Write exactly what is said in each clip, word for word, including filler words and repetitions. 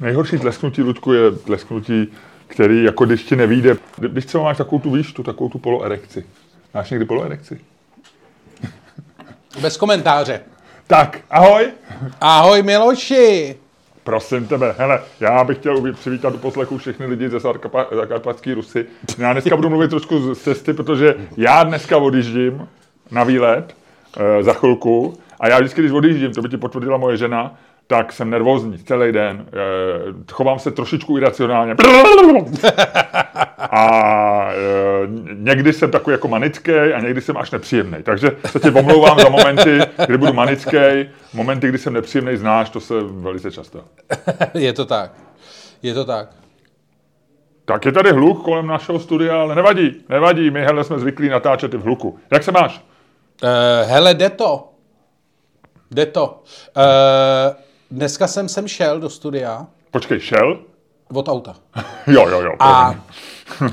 Nejhorší tlesknutí, Ludku, je tlesknutí, který jako když ti nevyjde. Když třeba máš takovou tu výštu, takovou tu poloerekci. Máš někdy poloerekci? Bez komentáře. Tak, ahoj. Ahoj, Miloši. Prosím tebe, hele, já bych chtěl přivítat do poslechu všechny lidi ze Zakarpatské Rusy. Já dneska budu mluvit trošku z cesty, protože já dneska odjíždím na výlet e, za chvilku a já vždycky, když odjíždím, to by ti potvrdila moje žena, tak jsem nervózní celý den. E, chovám se trošičku iracionálně. A e, někdy jsem takový jako manický a někdy jsem až nepříjemný. Takže se ti omlouvám za momenty, kdy budu manický. Momenty, kdy jsem nepříjemný, znáš, to se velice často. Je to tak. Je to tak. Tak je tady hluk kolem našeho studia, ale nevadí. Nevadí, my hele jsme zvyklí natáčet i v hluku. Jak se máš? Uh, hele, jde to. Jde to. Uh, dneska jsem sem šel do studia. Počkej, šel? Od auta. jo, jo, jo. A uh,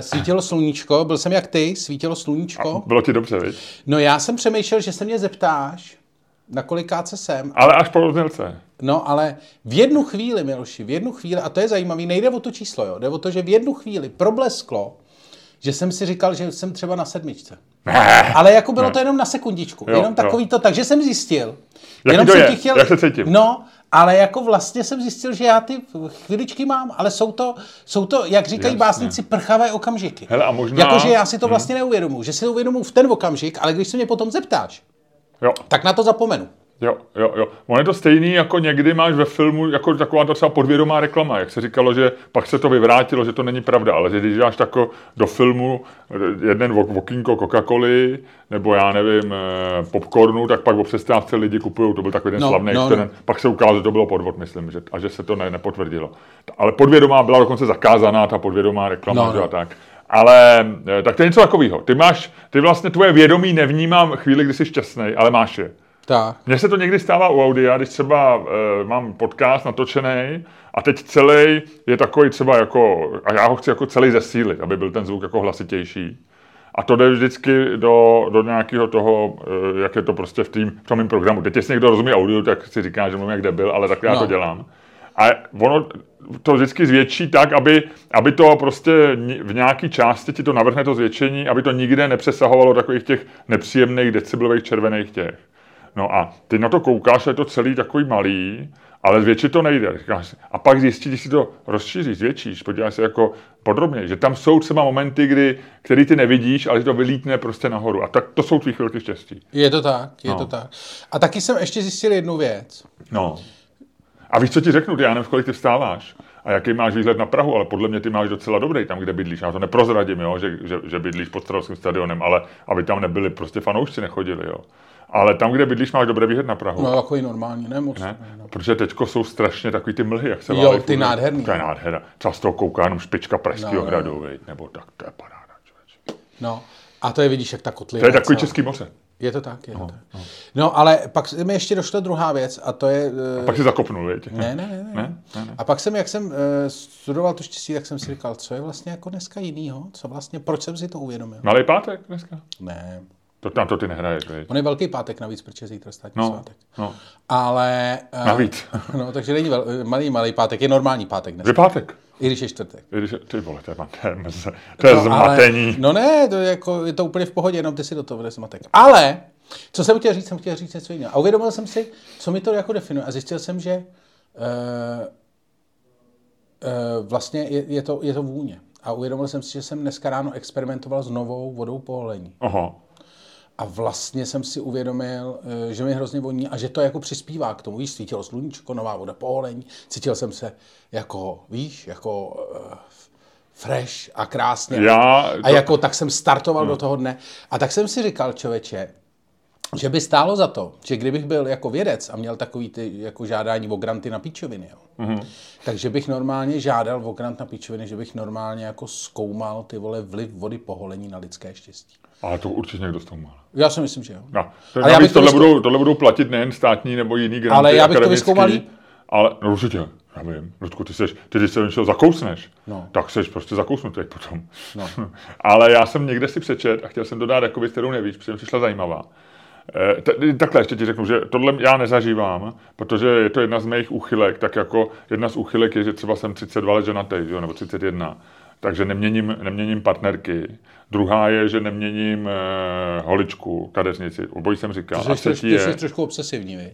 svítilo sluníčko, byl jsem jak ty, svítilo sluníčko. A bylo ti dobře, viď? No já jsem přemýšlel, že se mě zeptáš, na kolikáce jsem. Ale až po rozmělce. No ale v jednu chvíli, Miloši, v jednu chvíli, a to je zajímavý, nejde o to číslo, jo, jde o to, že v jednu chvíli problesklo, že jsem si říkal, že jsem třeba na sedmičce. Ne, ale jako bylo ne. To jenom na sekundičku, jo, jenom takový jo. To, takže jsem zjistil. Jaký jenom to jsem je? Ti chtěl, jak se cítím? No, ale jako vlastně jsem zjistil, že já ty chviličky mám, ale jsou to, jsou to jak říkají Jasně. básnici, prchavé okamžiky. Hele, a možná... Jakože já si to vlastně hmm. neuvědomuji, že si to uvědomuji v ten okamžik, ale když se mě potom zeptáš, jo. tak na to zapomenu. Jo, jo, jo. On je to stejný, jako někdy máš ve filmu, jako taková ta třeba podvědomá reklama, jak se říkalo, že pak se to vyvrátilo, že to není pravda, ale že když dáš tako do filmu jeden vokínko Coca-Coly, nebo já nevím, popcornu, tak pak o přestávce lidi kupují, to byl takový ten no, slavný no, experiment, no. Pak se ukázalo, že to bylo podvod, myslím, že, a že se to ne, nepotvrdilo. Ale podvědomá byla dokonce zakázaná, ta podvědomá reklama, no, no. A tak. Ale tak to je něco takového. Ty máš, ty vlastně tvoje vědomí nevnímám chvíli, kdy jsi šťastný, ale máš je. Tak. Mně se to někdy stává u audia, když třeba e, mám podcast natočený a teď celý je takový třeba jako, a já ho chci jako celý zesílit, aby byl ten zvuk jako hlasitější. A to jde vždycky do, do nějakého toho, e, jak je to prostě v tým, v tom mým programu. Teď jestli někdo rozumí audio, tak si říká, že mluvím jak debil, ale tak já no. to dělám. A ono to vždycky zvětší tak, aby, aby to prostě v nějaké části ti to navrhne to zvětšení, aby to nikde nepřesahovalo takových těch nepříjemných deciblových červených těch. No a ty na to koukáš, je to celý takový malý, ale zvětšit to nejde. Říkáš, a pak zjistíš, když si to rozšíříš, zvětšíš, podíváš se jako podrobně, že tam jsou třeba momenty, kdy, který ty nevidíš, ale to vylítne prostě nahoru. A tak to jsou tvý chvilky štěstí. Je to tak, je no. to tak. A taky jsem ještě zjistil jednu věc. No. A víš, co ti řeknu, ty já nevím, kolik ty vstáváš a jaký máš výhled na Prahu, ale podle mě ty máš docela dobrý tam, kde bydlíš. Já to neprozradím, jo, že, že, že bydlíš pod Strahovským stadionem, ale aby tam nebyli prostě fanoušci nechodili, jo. Ale tam, kde bydlíš, máš dobrý výhled na Prahu. No, takový normální, ne moc. Ne? Ne, ne. Protože teďko jsou strašně takový ty mlhy, jak se válej. Jo, ty nádherný. To je nádhera. Třeba z toho kouká jenom špička Pražského no, hradu, no. Nebo tak, to je paráda, člověč. No, a to je, vidíš, jak ta kotlina. To je takový celá. Český moře. Je to tak, je no, to tak. No. no, ale pak mi ještě došla druhá věc a to je... A pak jsi zakopnul, věď? Ne ne ne, ne, ne, ne, ne. A pak jsem, jak jsem studoval to štěstí, tak jsem si říkal, co je vlastně jako dneska jinýho? Co vlastně, proč jsem si to uvědomil? Malej pátek dneska? Ne. To tam to ty nehraješ, víš. On je velký pátek navíc, protože zítra státní no, svátek. No. Ale... Navíc. No, takže není vel, malý, malý pátek, je normální pátek dneska. Je pátek. I když je čtvrtek. I když je, ty vole, to je, to je no, zmatení. Ale, no ne, to je, jako, je to úplně v pohodě, jenom ty si do toho vede zmatek. Ale, co jsem chtěl říct, jsem chtěl říct něco jiného. A uvědomil jsem si, co mi to jako definuje. A zjistil jsem, že uh, uh, vlastně je, je, to, je to vůně. A uvědomil jsem si, že jsem dneska ráno experimentoval s novou vodou po holení. Aha. A vlastně jsem si uvědomil, že mi hrozně voní a že to jako přispívá k tomu. Víš, svítilo sluníčko, nová voda po holení. Cítil jsem se jako, víš, jako uh, fresh a krásně. Já, to... A jako tak jsem startoval no. do toho dne. A tak jsem si říkal, člověče, že by stálo za to, že kdybych byl jako vědec a měl takový ty jako žádání o granty na píčoviny, jo, mm-hmm. takže bych normálně žádal o grant na píčoviny, že bych normálně jako zkoumal ty vole vliv vody po holení na lidské štěstí. Ale to určitě někdo zkoumal. Já si myslím, že jo. No, ale já bych tohle, to vyskou... budou, tohle budou platit nejen státní nebo jiný granty. Ale já bych to vyzkoumal. Ale no, určitě, já vím, Ludku, ty, seš, ty když se něčeho zakousneš, no. tak seš prostě zakousnutý potom. No. Ale já jsem někde si přečet a chtěl jsem dodat, jakoby, kterou nevíš, protože mi přišla zajímavá. Takhle ještě ti řeknu, že tohle já nezažívám, protože je to jedna z mých úchylek, tak jako jedna z úchylek je, že třeba jsem třicet dva let ženatej, nebo třicet jedna, takže neměním, neměním partnerky. Druhá je, že neměním holičku, kadeřnici, obojí jsem říkal. Ty jsi, ty jsi je... trošku obsesivní, vy?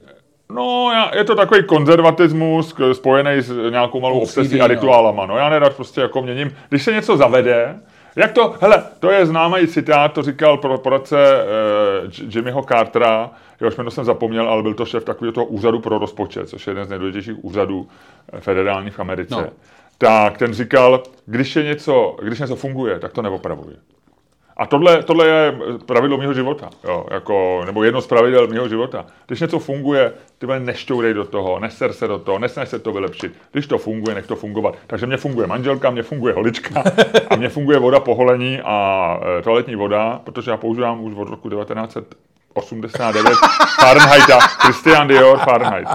No, já, je to takový konzervatismus spojený s nějakou malou obsesí a rituálama. No, já nerad prostě jako měním. Když se něco zavede, jak to, hele, to je známý citát, to říkal pro poradce eh, Jimmyho Cartera, jehož jméno jsem zapomněl, ale byl to šéf takového toho úřadu pro rozpočet, což je jeden z nejdůležitějších úřadů federálních v Americe. No. Tak ten říkal, když je něco, když něco funguje, tak to neopravuje. A tohle, tohle je pravidlo mýho života, jo, jako, nebo jedno z pravidel mýho života. Když něco funguje, ty nešťourej do toho, neser se do toho, nesnaž se to vylepšit. Když to funguje, nech to fungovat. Takže mně funguje manželka, mně funguje holička a mně funguje voda po holení a e, toaletní voda, protože já používám už od roku devatenáct set osmdesát devět Fahrenheita, Christian Dior Fahrenheit.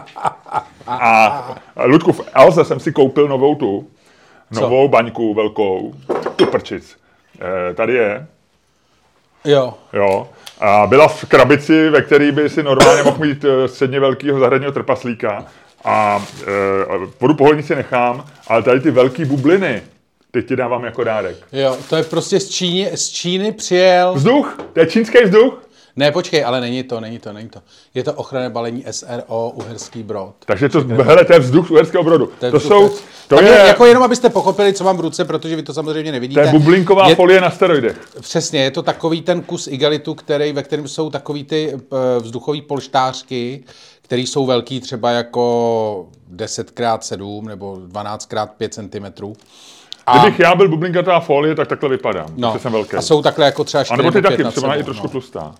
A Ludku, v Alze jsem si koupil novou tu, novou Co? baňku velkou, tu prčic. E, tady je. Jo. Jo. A byla v krabici, ve které by si normálně mohl mít středně velkýho zahradního trpaslíka. A e, vodu poholení si nechám, ale tady ty velký bubliny, teď ti dávám jako dárek. Jo, to je prostě z Číny, z Číny přijel... Vzduch? To je čínský vzduch? Ne, počkej, ale není to, není to, není to. Je to ochranné balení S R O Uherský Brod. Takže to, hele, to je vzduch z Uherského Brodu. To, to jsou... To je... Jako jenom, abyste pochopili, co mám v ruce, protože vy to samozřejmě nevidíte. To je bublinková je... folie na steroidech. Přesně, je to takový ten kus igelitu, který, ve kterém jsou takový ty vzduchové polštářky, které jsou velký třeba jako deset krát sedm nebo dvanáct krát pět centimetrů. A... Kdybych já byl bublinkatá folie, tak takhle vypadám. No. Jsem velký. A jsou takhle jako třeba čtyři nebo pět na sebou. A nebo ty taky, třeba na i trošku tlustá.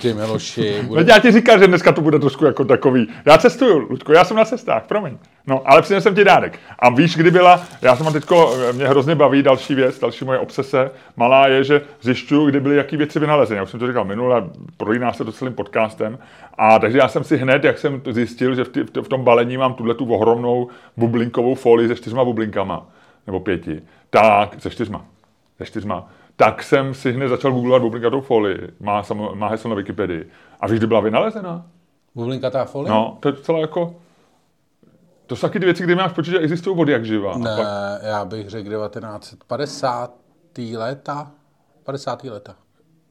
Ty Miloši, bude... Já ti říkám, že dneska to bude trošku jako takový. Já cestuju, Ludko, já jsem na cestách, promiň. No, ale přinesl jsem ti dárek. A víš, kdy byla, já jsem teďko, mě hrozně baví další věc, další moje obsese malá je, že zjišťuju, kdy byly jaký věci vynalezeny. Já už jsem to říkal minule, prolíná se to celým podcastem. A takže já jsem si hned, jak jsem zjistil, že v, ty, v tom balení mám tuhle tu ohromnou bublinkovou folii se čtyřma bublinkama, nebo pěti, tak se čtyřma, se čtyřma. Tak jsem si hned začal googlovat bublinkatou folii. Má, má heslo na Wikipedii. A víš, kdy byla vynalezena? Bublinkatá folie? No, to je docela jako... To jsou taky ty věci, kdy máš pocit, že existují vody jak živá. Ne, pak... já bych řekl devatenáct set padesát léta. padesátá léta.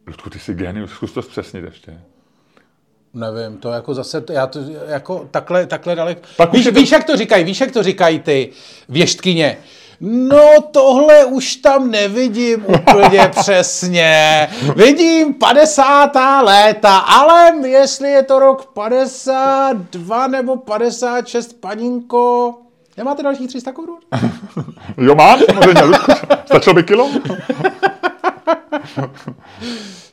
Ludku, ty jsi genius, zkus to zpřesnit ještě. Nevím, to jako zase, já to jako takhle, takhle daleko... Víš, to... víš, jak to říkají, víš, jak to říkají ty věštkyně. No tohle už tam nevidím úplně přesně. Vidím padesátá léta, ale jestli je to rok padesát dva nebo padesát šest, paninko, nemáte dalších tři sta korun? Jo, mám, samozřejmě, Ludku. Stačilo by kilo?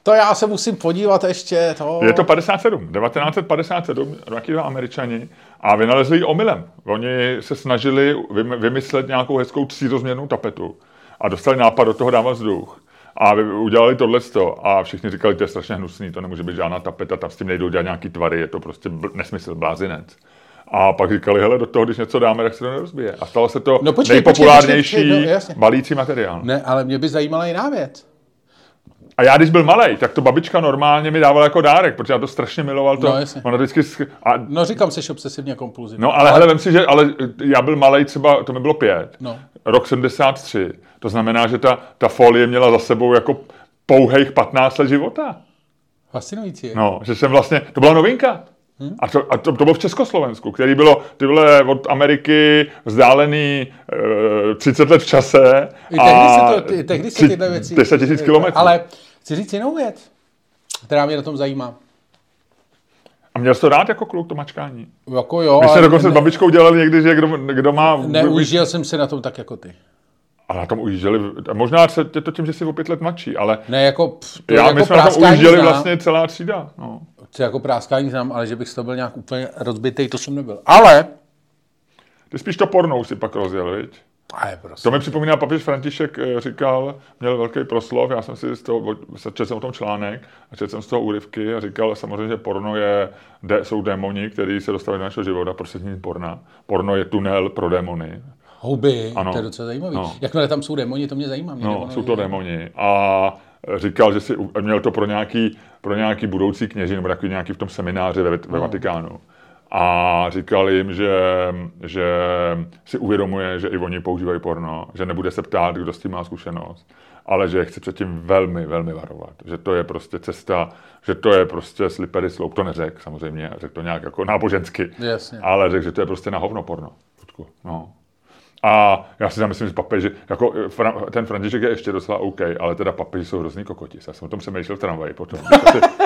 To já se musím podívat ještě. To... Je to padesát sedm, devatenáct set padesát sedm, nějaký dva Američani a vynalezli ji omylem. Oni se snažili vymyslet nějakou hezkou třírozměrnou tapetu a dostali nápad do toho dávat vzduch. A udělali tohleto a všichni říkali, to je strašně hnusný, to nemůže být žádná tapeta, tam s tím nejdou dělat nějaký tvary, je to prostě nesmysl, blázinec. A pak říkali, hele, do toho, když něco dáme, tak se to nerozbije. A stalo se to no, počkej, nejpopulárnější počkej, počkej, počkej, no, balící materiál. Ne, ale mě by zajímala jiná věc. A já, když byl malej, tak to babička normálně mi dávala jako dárek, protože já to strašně miloval. To, no, ona vždycky sch... a... no říkám, seš obsesivně kompulzivní. No ale, ale hele, vem si, že ale já byl malej třeba, to mi bylo pět, no. Rok sedmdesát tři. To znamená, že ta, ta folie měla za sebou jako pouhejch patnáct let života. Fascinující. No, že jsem vlastně, to byla novinka. Hmm? A, to, a to, to bylo v Československu, který bylo tyhle od Ameriky vzdálený e, třicet let v čase. I tehdy se, to, ty, tehdy se tyhle věci... deset tisíc kilometrů. Ale chci říct jinou věc, která mě na tom zajímá. A měl jsi to rád jako kluk, to mačkání? Jako jo. My jsme dokonce ne, s babičkou dělali někdy, že kdo, kdo má... Neužil jsem se na tom tak jako ty. Ale na tom ujížděli, možná se to tím, že jsi o pět let mladší, ale... Ne, jako... Pff, já, jako my jsme na tom ujížděli znám, vlastně celá třída, no. To jako práskání znám, ale že bych to byl nějak úplně rozbitej, to jsem nebyl. Ale... Ty spíš to pornou si pak rozjel, viď? Ale prostě. To mi připomíná, papež František říkal, měl velký proslov, já jsem si z toho, četl jsem o tom článek a četl jsem z toho úryvky a říkal samozřejmě, že porno je, jsou démoni, kteří se dostali do našeho života, prostě není porna. Porno je tunel pro démony. Houby, ano. To je docela zajímavý. No. Jakmile tam jsou démoni, to mě zajímá. Mě no, jsou to démoni. A říkal, že si měl to pro nějaký, pro nějaký budoucí kněží, nebo takový nějaký v tom semináři ve, ve Vatikánu. A říkal jim, že, že si uvědomuje, že i oni používají porno, že nebude se ptát, kdo s tím má zkušenost, ale že chci předtím velmi, velmi varovat, že to je prostě cesta, že to je prostě slippery slope, to neřek samozřejmě, řekl to nějak jako nábožensky, jasně, ale řekl, že to je prostě na hovno porno. No. A já si tam myslím, že papeži, jako ten František je ještě docela OK, ale teda papeži jsou hrozný kokoti. Já jsem o tom přemýšlel v tramvaji potom.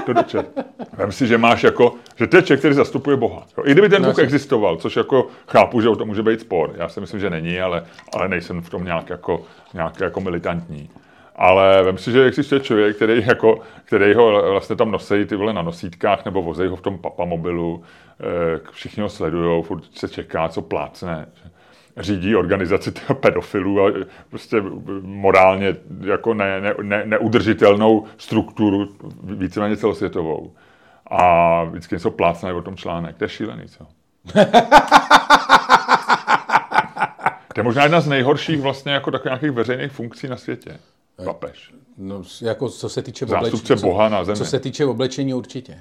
To dočet. Vem si, že máš jako, že to je člověk, který zastupuje Boha. Jo, i kdyby ten Bůh existoval, což jako chápu, že o tom může být spor. Já si myslím, že není, ale, ale nejsem v tom nějak jako, nějak jako militantní. Ale vem si, že existuje člověk, který, jako, který ho vlastně tam nosejí ty vole na nosítkách nebo vozejí ho v tom papamobilu, všichni ho sledujou, furt se čeká, co plácne. Řídí organizaci pedofilů a prostě morálně jako ne, ne, ne, neudržitelnou strukturu, víceméně celosvětovou. A vždycky něco plácná o tom článek. To je šílený, co? To je možná jedna z nejhorších vlastně jako takových nějakých veřejných funkcí na světě. Papež. No, jako co se týče zástupce oblečení, Boha na zemi. Co se týče oblečení určitě.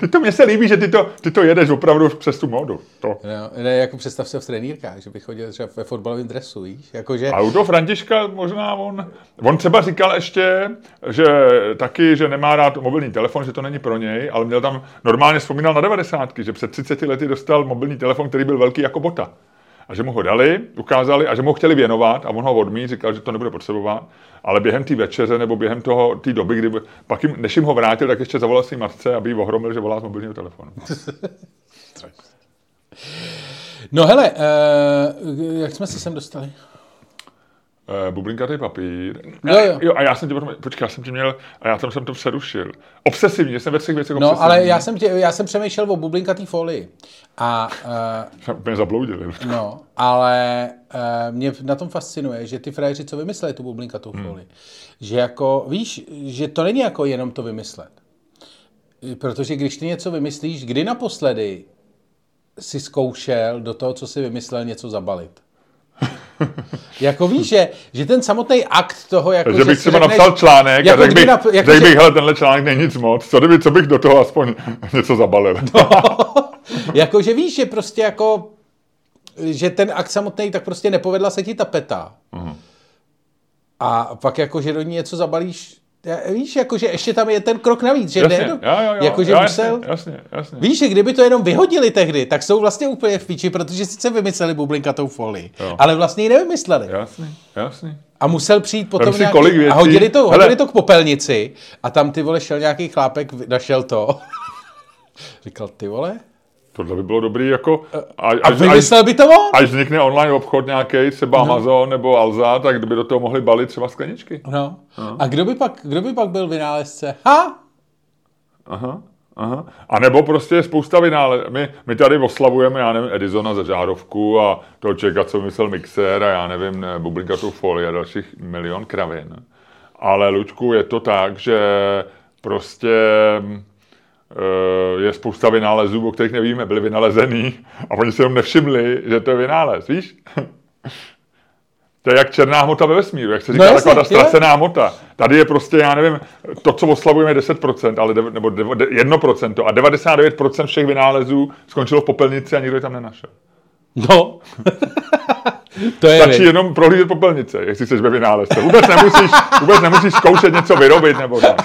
Ty to, mně se líbí, že ty to, ty to jedeš opravdu přes tu módu. To. No, ne, jako představ se v trenýrkách, že bych chodil třeba ve fotbalovém dresu, víš? Jako, že... A u toho Františka možná on, on třeba říkal ještě, že taky, že nemá rád mobilní telefon, že to není pro něj, ale měl tam, normálně vzpomínal na devadesátky, že před třiceti lety dostal mobilní telefon, který byl velký jako bota. A že mu ho dali, ukázali a že mu ho chtěli věnovat a on ho odmít, říkal, že to nebude potřebovat, ale během té večeře nebo během toho té doby, kdy pak jim, než jim ho vrátil, tak ještě zavolal svým matce, aby jí ohromil, že volá z mobilního telefonu. No hele, uh, jak jsme se sem dostali? Uh, bublinkatý papír. No, jo. Jo, a já jsem tě potom, počkej, já jsem tě měl, a já tam jsem to přerušil. Obsesivně, jsem ve všech věcech obsesivní. No, ale já jsem, tě, já jsem přemýšlel o bublinkatý folii. A... Uh, mě zabloudili. No, ale uh, mě na tom fascinuje, že ty frajeři, co vymysleli tu bublinkatou hmm. folii, že jako, víš, že to není jako jenom to vymyslet. Protože když ty něco vymyslíš, kdy naposledy si zkoušel do toho, co si vymyslel, něco zabalit? Jako víš, že, že ten samotný akt toho, jako že... Že bych třeba řekneš, napsal článek jako a řekl bych, nap, jako řekl bych, hele, tenhle článek není nic moc, co, kdyby, co bych do toho aspoň něco zabalil. No, jakože víš, že prostě jako, že ten akt samotný, tak prostě nepovedla se ti tapeta. Uh-huh. A pak jako, že do ní něco zabalíš, víš, jakože ještě tam je ten krok navíc, že jasně, ne? No, jo, jo, jo, jakože jo, jasně, musel... Jasně, jasně. Víš, že kdyby to jenom vyhodili tehdy, tak jsou vlastně úplně v píči, protože sice vymysleli bublinkatou folii, jo, ale vlastně ji nevymysleli. Jasně, jasně. A musel přijít potom nějaký... A hodili to, hodili to k popelnici a tam ty vole šel nějaký chlápek, našel to. Říkal, ty vole... Tohle by bylo dobrý, jako... Až, a vymyslel až, by to on? Až vznikne online obchod nějaký, třeba no. Amazon nebo Alza, tak kdyby do toho mohli balit třeba skleničky. No. no. A kdo by, pak, kdo by pak byl vynálezce? Ha? Aha, aha. A nebo prostě spousta vynálezců. My, my tady oslavujeme, já nevím, Edisona za žárovku a toho člověka, co vymyslel mixér a já nevím, ne, bublinkatou folii a dalších milion kravin. Ale, Luďku, je to tak, že prostě... je spousta vynálezů, o kterých nevíme, byly vynalezený a oni se jenom nevšimli, že to je vynález, víš? To je jak černá hmota ve vesmíru, jak se říká, no, taková ta ztracená hmota. Tady je prostě, já nevím, to, co oslavujeme deset procent, ale de, nebo de, de, jedno procento a devadesát devět procent všech vynálezů skončilo v popelnici a nikdo je tam nenašel. No. To je stačí vy. Jenom prohlížet popelnice, jestli chceš ve vynálezce. Vůbec nemusíš, vůbec nemusíš zkoušet něco vyrobit nebo tak.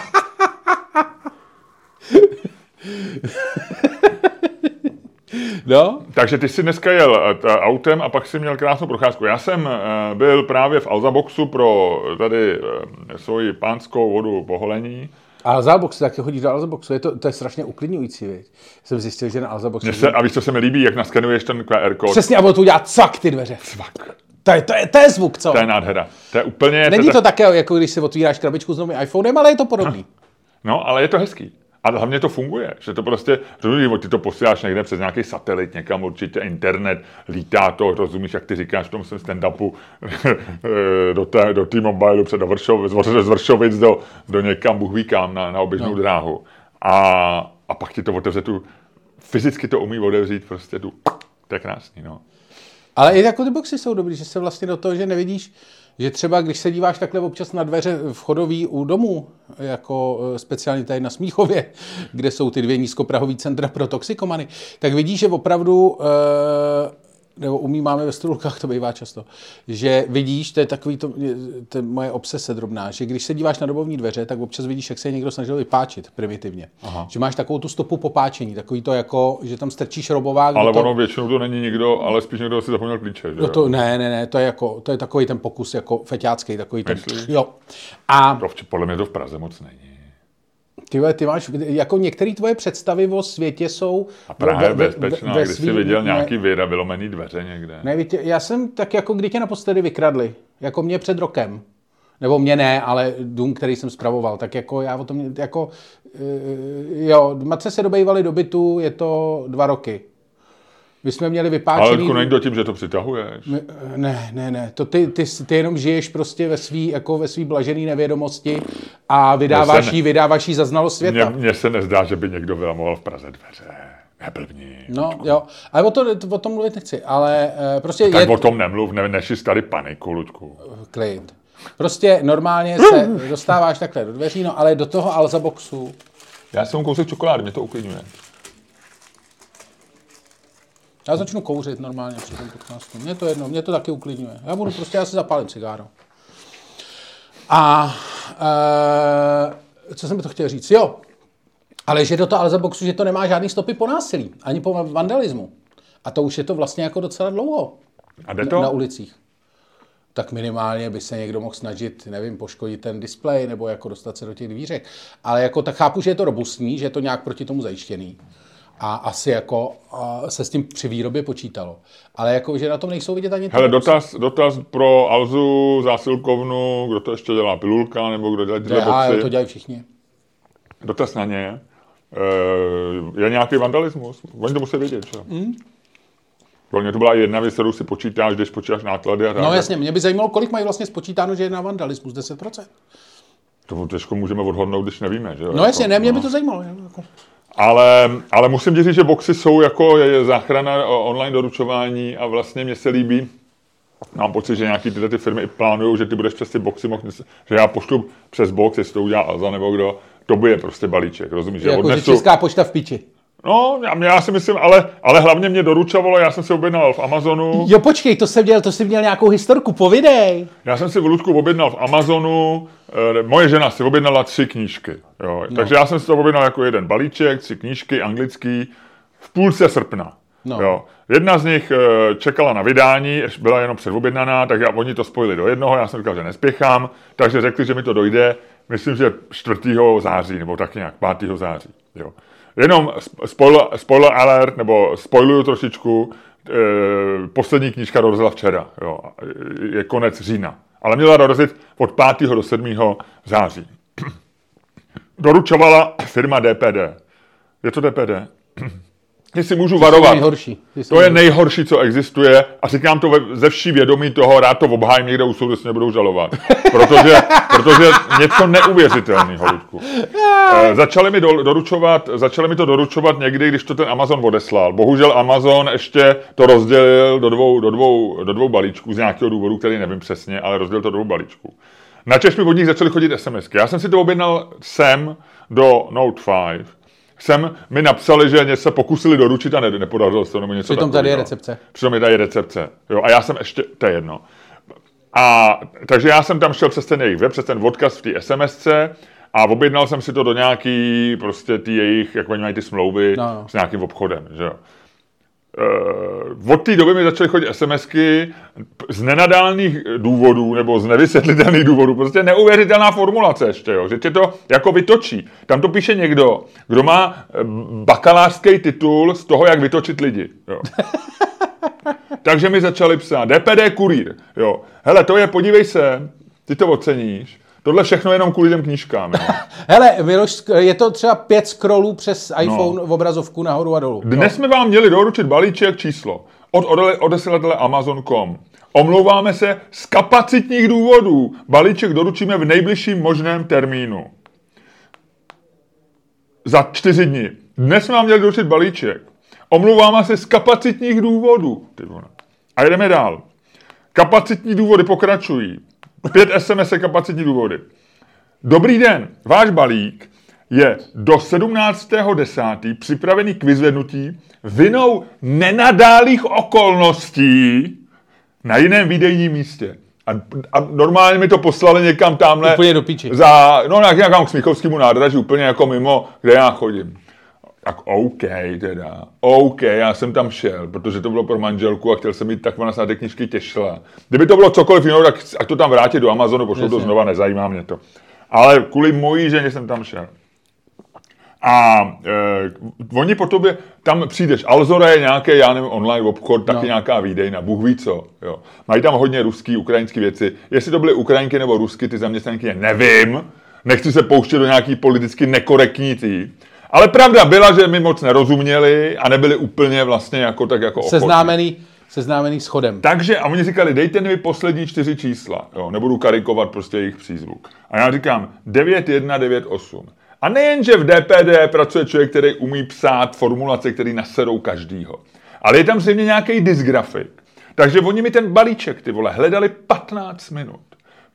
No? Takže ty jsi dneska jel autem a pak jsi měl krásnou procházku. Já jsem byl právě v Alzaboxu pro tady svoji pánskou vodu poholení. A Alzabox, tak chodíš do Alzaboxu, je to, to je strašně uklidňující, věc. Jsem zjistil, že na Alzaboxu... Se, a víš, co se mi líbí, jak naskenuješ ten Q R kód. Přesně, a bylo to udělat cvak ty dveře. Cvak. To je, to, je, to je zvuk, co? To je nádhera. To je úplně... Není to, to také, jako když si otvíráš krabičku s novým iPhonem, ale je to podobný. No, ale je to hezký. A hlavně to funguje, že to prostě, ty to posíláš někde přes nějaký satelit, někam určitě internet, lítá to, rozumíš, jak ty říkáš v tom svém stand-upu do té, do T-Mobile, před do Vršovic, z Vršovic do, do někam, Bůh ví kam, na, na oběžnou no. dráhu. A, a pak ti to otevře tu, fyzicky to umí otevřít, prostě tu, to je krásný, no. Ale i jako ty boxy jsou dobrý, že se vlastně do toho, že nevidíš, Je třeba, když se díváš takhle občas na dveře vchodový u domů, jako speciálně tady na Smíchově, kde jsou ty dvě nízkoprahový centra pro toxikomany, tak vidíš, že opravdu, nebo u mě máme ve Strůlkách, to bývá často, že vidíš, to je takový, to, to je moje obsese drobná, že když se díváš na domovní dveře, tak občas vidíš, jak se někdo snažil vypáčit primitivně. Aha. Že máš takovou tu stopu popáčení, takový to jako, že tam strčí šrobovák. Ale to... ono většinou to není nikdo, ale spíš někdo asi zapomněl klíče, že? No to, ne, ne, ne, to je, jako, to je takový ten pokus jako feťácký, takový ten, jo. A... To v, podle mě to v Praze moc není. Ty, ty máš, jako některé tvoje představy o světě jsou... A Praha je bezpečná, ve, ve, ve svý, když jsi viděl nějaký ne, věda, vylomený dveře někde. Ne, tě, já jsem tak jako, kdy tě naposledy vykradli, jako mě před rokem. Nebo mě ne, ale dům, který jsem spravoval, tak jako já o tom, jako, jo, matce se dobejvaly do bytu, je to dva roky. My jsme měli vypáčený... Ale není to tím, že to přitahuješ. Ne, ne, ne. To ty, ty, ty jenom žiješ prostě ve svý, jako ve svý blažený nevědomosti a vydáváš ne... jí, vydáváš jí za znalost světa. Mně se nezdá, že by někdo vylamoval v Praze dveře. Neblbni. No jo, ale o, to, o tom mluvit nechci, ale prostě... Tak je... o tom nemluv, ne, nešiš tady paniku, Luďku. Klid. Prostě normálně se dostáváš takhle do dveří, no ale do toho Alza boxu. Já jsem kousek čokolády, mě to uklidňuje. Já začnu kouřit normálně při tom podcastu. Mně to jedno, mě to taky uklidňuje. Já budu prostě, já si zapálím cigáro. A e, co jsem by to chtěl říct? Jo, ale že do toho Alza boxu, že to nemá žádný stopy po násilí, ani po vandalismu. A to už je to vlastně jako docela dlouho. A jde to? Na ulicích. Tak minimálně by se někdo mohl snažit, nevím, poškodit ten displej nebo jako dostat se do těch dvířek. Ale jako tak chápu, že je to robustní, že je to nějak proti tomu zajištěný. A asi jako a se s tím při výrobě počítalo. Ale jako, že na tom nejsou vidět ani... Hele, dotaz, dotaz pro Alzu, zásilkovnu, kdo to ještě dělá, Pilulka, nebo kdo dělá tyhle boxy. Jo, to dělají všichni. Dotaz na ně. E, je nějaký vandalismus? Oni to musí vědět, že? Mm. Pro mě to byla jedna věc, kterou si počítáš, když počítáš náklady a tak. No jasně, mě by zajímalo, kolik mají vlastně spočítáno, že je na vandalismus, deset procent. To těžko můžeme odhodnout, když nevíme, že jo? No jasně, jako, ne, mě by to zajímalo. Jako. Ale, ale musím říct, že boxy jsou jako je záchrana online doručování a vlastně mě se líbí. Mám pocit, že nějaký tyhle ty firmy plánují, že ty budeš přes ty boxy mohl, že já pošlu přes box, jestli to udělá Alza nebo kdo, to bude prostě balíček, rozumíš? Jako, odnesu... že Česká pošta v piči. No, já, já si myslím, ale, ale hlavně mě doručovalo, já jsem si objednal v Amazonu. Jo, počkej, to jsem dělal, to jsi měl nějakou historku, povidej. Já jsem si v Ludku objednal v Amazonu, e, moje žena si objednala tři knížky, jo. No. Takže já jsem si to objednal jako jeden balíček, tři knížky, anglický, v půlce srpna. No. Jo. Jedna z nich e, čekala na vydání, byla jenom předobjednaná, tak já, oni to spojili do jednoho, já jsem říkal, že nespěchám, takže řekli, že mi to dojde, myslím, že čtvrtého září, nebo tak nějak, pátého září, jo. Jenom spoiler, spoiler alert, nebo spoiluju trošičku, e, poslední knížka dorazila včera, jo, je konec října, ale měla dorazit od pátého do sedmého září. Doručovala firma D P D. Je to D P D? Jestli můžu varovat, to je nejhorší, co existuje a říkám to ze vší vědomí toho, rád to obhájím někde u soudu, jestli nebudou žalovat, protože, protože něco neuvěřitelného, Ludku. E, začali mi do, doručovat, začali mi to doručovat někdy, když to ten Amazon odeslal. Bohužel Amazon ještě to rozdělil do dvou, do dvou, do dvou balíčků z nějakého důvodu, který nevím přesně, ale rozdělil to do dvou balíčků. Na Češ mi od nich začaly chodit SMSky. Já jsem si to objednal sem do Note pět, Sem mi napsali, že se pokusili doručit a ne, nepodařilo se to nebo něco takového. Přitom tady je recepce. Přitom je tady recepce. Jo, a já jsem ještě, to je jedno. A, takže já jsem tam šel přes ten jejich web, přes ten odkaz v té SMSce a objednal jsem si to do nějaký, prostě ty jejich, jak oni mají ty smlouvy no. S nějakým obchodem, že jo. Uh, od té doby mi začaly chodit SMSky z nenadálných důvodů nebo z nevysvětlitelných důvodů. Prostě neuvěřitelná formulace ještě, jo, že tě to jako vytočí. Tam to píše někdo, kdo má bakalářský titul z toho, jak vytočit lidi. Jo. Takže mi začali psát D P D kurýr. Jo. Hele, to je, podívej se, ty to oceníš. Tohle všechno jenom kvůli těm knížkám. Jo. Hele, Miloš, je to třeba pět scrollů přes iPhone no. V obrazovku nahoru a dolů. Dnes no. Jsme vám měli doručit balíček číslo od odesilatele Amazon tečka com. Omlouváme se z kapacitních důvodů. Balíček doručíme v nejbližším možném termínu. Za čtyři dny. Dnes jsme vám měli doručit balíček. Omlouváme se z kapacitních důvodů. A jdeme dál. Kapacitní důvody pokračují. Pět es em es kapacitní důvody. Dobrý den, váš balík je do sedmnáctého desátého připravený k vyzvednutí vinou nenadálých okolností na jiném výdejním místě. A, a normálně mi to poslali někam tamhle. Úplně do píči. Za, no nějakám k Smíchovskému nádraží, úplně jako mimo, kde já chodím. Tak OK teda, OK, já jsem tam šel, protože to bylo pro manželku a chtěl jsem jít takhle na snátek knižky těšla. Kdyby to bylo cokoliv jiného, tak ať to tam vrátí do Amazonu, pošlu to znova, nezajímá mě to. Ale kvůli mojí ženě jsem tam šel. A e, oni po tobě, tam přijdeš, Alzora je nějaký, já nevím, online obchod, taky no. Nějaká výdejna, Bůh ví co. Jo. Mají tam hodně ruský, ukrajinský věci. Jestli to byly Ukrajinky nebo Rusky, ty zaměstnanky, nevím. Nechci se pouštět do nějaký politicky nekorektní tý. Ale pravda byla, že mi moc nerozuměli a nebyli úplně vlastně jako tak jako ochotní. Seznámený, seznámený s chodem. Takže a oni říkali, dejte mi poslední čtyři čísla. Jo, nebudu karikovat prostě jejich přízvuk. A já říkám devět jedna devět osm. A nejenže v D P D pracuje člověk, který umí psát formulace, který naserou každýho. Ale je tam zřejmě nějaký dysgrafik. Takže oni mi ten balíček, ty vole, hledali patnáct minut.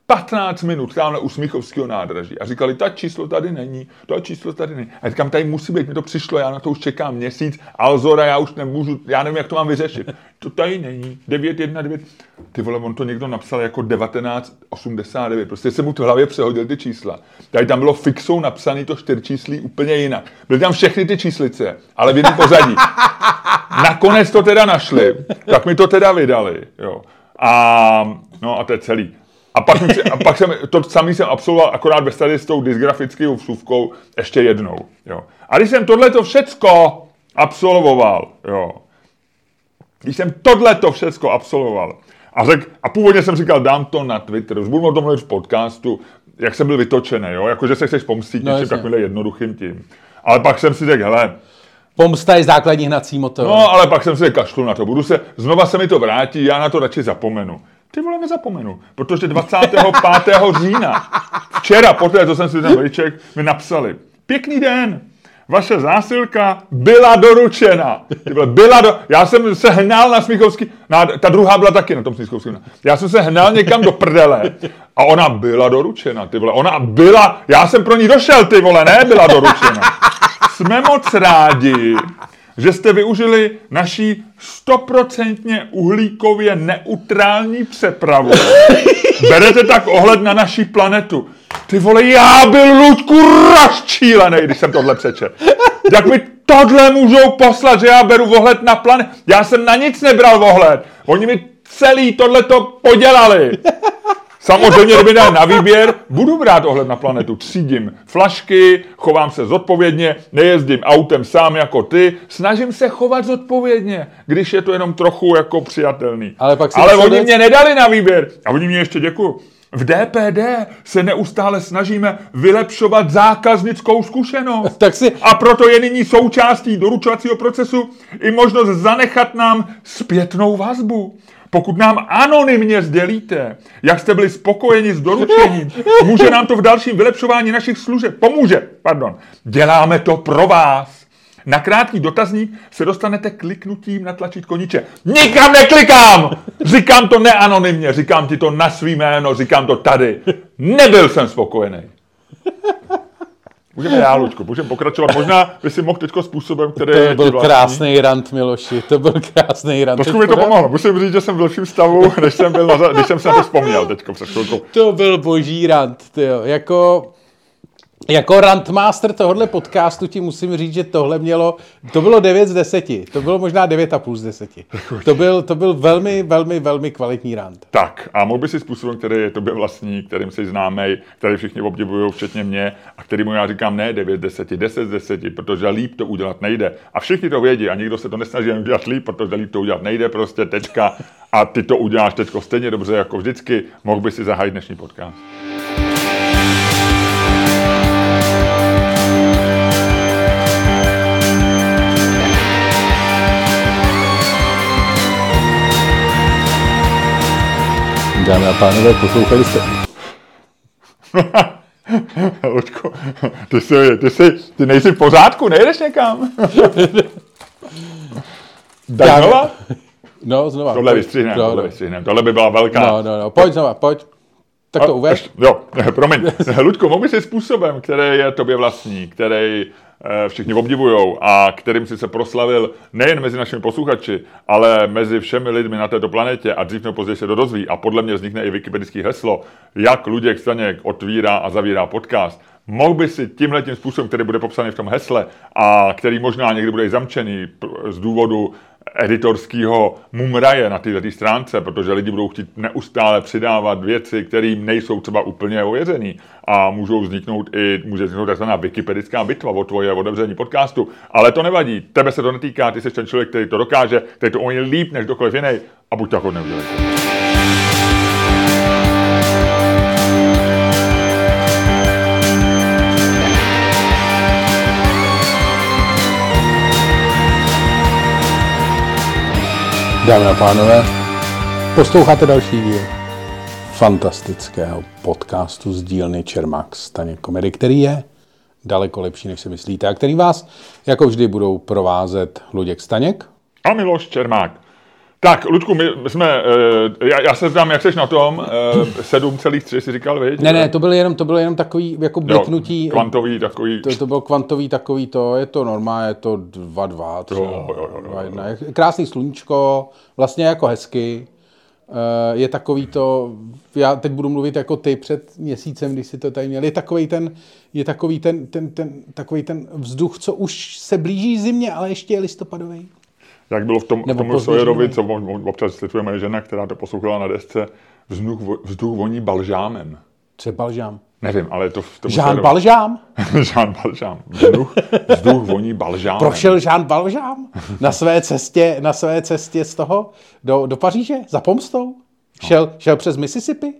patnáct minut tamhle u Smíchovského nádraží a říkali, ta číslo tady není, ta číslo tady není. A říkám, tady musí být, mi to přišlo, já na to už čekám měsíc, Alzora, já už nemůžu, já nevím, jak to mám vyřešit. To tady není, devět jedna devět. Ty vole, on to někdo napsal jako devatenáct osmdesát devět, prostě se mu v hlavě přehodil ty čísla. Tady tam bylo fixou napsaný to čtyřčíslí úplně jinak. Byly tam všechny ty číslice, ale v jednom pozadí. Nakonec to teda našli, tak mi to teda vydali, jo. A, no a to je celý. A pak, jsem, a pak jsem, to samý jsem absolvoval akorát bez tady s tou dysgrafickou vsuvkou ještě jednou, jo. A když jsem tohleto všecko absolvoval, jo. Když jsem tohleto všecko absolvoval a řekl, a původně jsem říkal, dám to na Twitter, už budu o tom mluvit v podcastu, jak jsem byl vytočený, jo, jakože se chceš pomstit no, něčím takovýmhle jednoduchým tím. Ale pak jsem si řekl, hele, pomsta je základní hnací motor. No, ale pak jsem si kašlu na to, budu se, znova se mi to vrátí, já na to radši zapomenu. Ty vole, nezapomenu, protože dvacátého pátého října, včera, poté, co jsem si ten balíček, mi napsali, pěkný den, vaše zásilka byla doručena. Ty vole, byla do... Já jsem se hnal na Smíchovský, na... ta druhá byla taky na tom Smíchovském. Já jsem se hnal někam do prdele a ona byla doručena, ty vole, ona byla, já jsem pro ní došel, ty vole, ne, byla doručena. Jsme moc rádi, že jste využili naší stoprocentně uhlíkově neutrální přepravu. Berete tak ohled na naší planetu. Ty vole, já byl, Ludku, rozčílený, když jsem tohle přečet. Jak mi tohle můžou poslat, že já beru ohled na planetu? Já jsem na nic nebral ohled. Oni mi celý tohleto podělali. Samozřejmě, kdyby dal na výběr, budu brát ohled na planetu, třídím flašky, chovám se zodpovědně, nejezdím autem sám jako ty, snažím se chovat zodpovědně, když je to jenom trochu jako přijatelný. Ale, pak Ale oni mě nedali na výběr a oni mě ještě děkuju. V D P D se neustále snažíme vylepšovat zákaznickou zkušenost. Tak si... A proto je nyní součástí doručovacího procesu i možnost zanechat nám zpětnou vazbu. Pokud nám anonymně sdělíte, jak jste byli spokojeni s doručením, může nám to v dalším vylepšování našich služeb. Pomůže, pardon. Děláme to pro vás. Na krátký dotazník se dostanete kliknutím na tlačítko niče. Nikam neklikám! Říkám to neanonymně, říkám ti to na svý jméno, říkám to tady. Nebyl jsem spokojený. Můžeme já, Luďku, můžeme pokračovat. Možná by si mohl teďko způsobem, který... To byl vlastní. Krásný rant, Miloši, to byl krásný rant. Trošku mi to pomohlo, musím říct, že jsem v lepším stavu, než jsem, byl na, než jsem se to vzpomněl teďko před chvilkou. To byl boží rant, tyjo. Jako, jako rantmaster tohohle podcastu ti musím říct, že tohle mělo, to bylo devět z deseti, to bylo možná devět a půl z deseti. To byl, to byl velmi, velmi, velmi kvalitní rant. Tak a mohl by si způsobem, který je tobě vlastní, kterým jsi známej, který všichni obdivují, včetně mě, a kterýmu já říkám ne devět z deseti, deset z deseti, protože líp to udělat nejde. A všichni to vědí a nikdo se to nesnaží udělat líp, protože líp to udělat nejde, prostě tečka. A ty to uděláš teďko stejně dobře jako vždycky, mohl by si zahájit dnešní podcast. Dámy a pánové, poslouchali jste. Luďko, ty, jsi, ty, jsi, ty nejsi v pořádku, nejdeš někam. Tak Dámy. Znova? No, znova. Tohle vystřihnem, tohle, tohle by byla velká. No, no, no, pojď znova, pojď. Tak to uveď. Jo, promiň. Luďko, mohl by si způsobem, který je tobě vlastní, který všichni obdivujou a kterým si se proslavil nejen mezi našimi posluchači, ale mezi všemi lidmi na této planetě a dřív nebo později se to dozví a podle mě vznikne i wikipedický heslo, jak Luděk Staněk otvírá a zavírá podcast. Mohl by si tímhletím způsobem, který bude popsaný v tom hesle a který možná někdy bude i zamčený z důvodu editorského mumraje na této stránce, protože lidi budou chtít neustále přidávat věci, kterým nejsou třeba úplně ověřený a můžou vzniknout i, může vzniknout takzvaná wikipedická bitva o tvoje otevření podcastu, ale to nevadí, tebe se to netýká, ty jsi ten člověk, který to dokáže, který to umí líp než kdokoliv jiný a buď to jako neudělej. Dámy a pánové, posloucháte další díl fantastického podcastu z dílny Čermák Staněk Komedy, který je daleko lepší, než si myslíte, a který vás, jako vždy, budou provázet Luděk Staněk a Miloš Čermák. Tak, Ludku, my jsme, e, já, já se znám, jak seš na tom, e, sedm celá tři jsi říkal, viď? Ne, ne, to bylo jenom, to bylo jenom takový, jako bliknutí. Jo, kvantový takový. To, to bylo kvantový takový, to je to normálně, je to dva dva, třeba, jo, jo, jo, dva jedna. Jo, jo. Krásný sluníčko, vlastně jako hezky. E, je takový to, já teď budu mluvit jako ty před měsícem, když si to tady měl, je takový ten, je takový ten, ten, ten, takový ten vzduch, co už se blíží zimě, ale ještě je listopadový. Jak bylo v tom, v tom Sojerovi, co občas cituje moje žena, která to poslouchala na desce, vzduch, vzduch voní balžámem. Co je balžám? Nevím, ale to... to Jean Balžám? Jean Balžám. Vzduch, vzduch voní balžámem. Prošel Jean Balžám na své cestě, na své cestě z toho do, do Paříže za pomstou? Šel, šel přes Mississippi?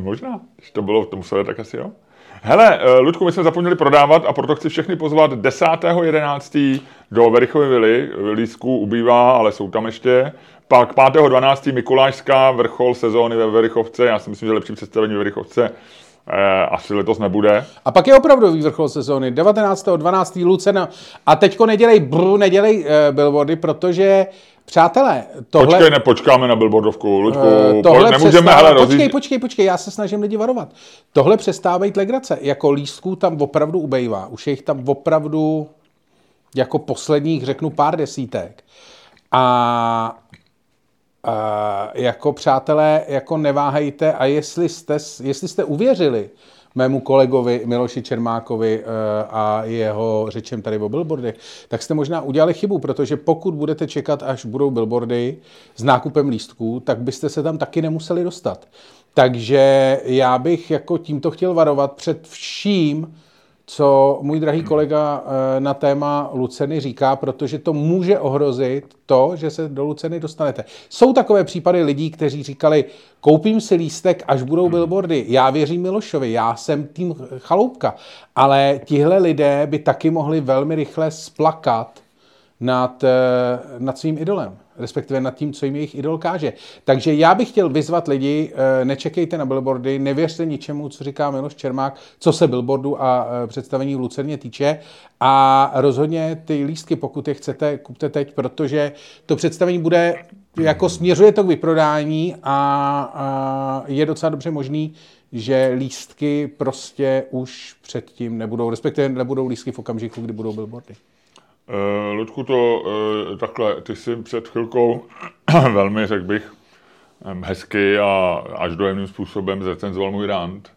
Možná, když to bylo v tom Sojeru, tak asi jo. Hele, Ludku, my jsme zapomněli prodávat a proto chci všechny pozvat desátého jedenáctého do Verichovy vily, lístků ubývá, ale jsou tam ještě. Pak pátého dvanáctého Mikulášská, vrchol sezóny ve Verichovce, já si myslím, že lepší představení ve Verichovce eh, asi letos nebude. A pak je opravdový vrchol sezóny, devatenáctého dvanáctého Lucerna. A teďko nedělej, brr, nedělej eh, billboardy, protože... Přátelé, tohle... Počkej, nepočkáme na billboardovku, Luďku, uh, tohle nemůžeme přestává... hele rozjíždět. Počkej, počkej, počkej, já se snažím lidi varovat. Tohle přestávají legrace, jako lístků tam opravdu ubejvá, už je jich tam opravdu jako posledních, řeknu, pár desítek. A, a jako přátelé, jako neváhejte a jestli jste, jestli jste uvěřili mému kolegovi Miloši Čermákovi a jeho řečem tady o billboardech, tak jste možná udělali chybu, protože pokud budete čekat, až budou billboardy s nákupem lístků, tak byste se tam taky nemuseli dostat. Takže já bych jako tímto chtěl varovat před vším, co můj drahý kolega na téma Luceny říká, protože to může ohrozit to, že se do Luceny dostanete. Jsou takové případy lidí, kteří říkali, koupím si lístek, až budou billboardy. Já věřím Milošovi, já jsem tým Chaloupka. Ale tihle lidé by taky mohli velmi rychle splakat nad, nad svým idolem, respektive nad tím, co jim jejich idol káže. Takže já bych chtěl vyzvat lidi, nečekejte na billboardy, nevěřte ničemu, co říká Miloš Čermák, co se billboardu a představení v Lucerně týče. A rozhodně ty lístky, pokud je chcete, kupte teď, protože to představení bude, jako směřuje to k vyprodání a, a je docela dobře možný, že lístky prostě už předtím nebudou, respektive nebudou lístky v okamžiku, kdy budou billboardy. Uh, Ludku, to uh, takhle, ty jsi před chvilkou velmi, řekl bych, hezky a až dojemným způsobem zrecenzoval můj rant.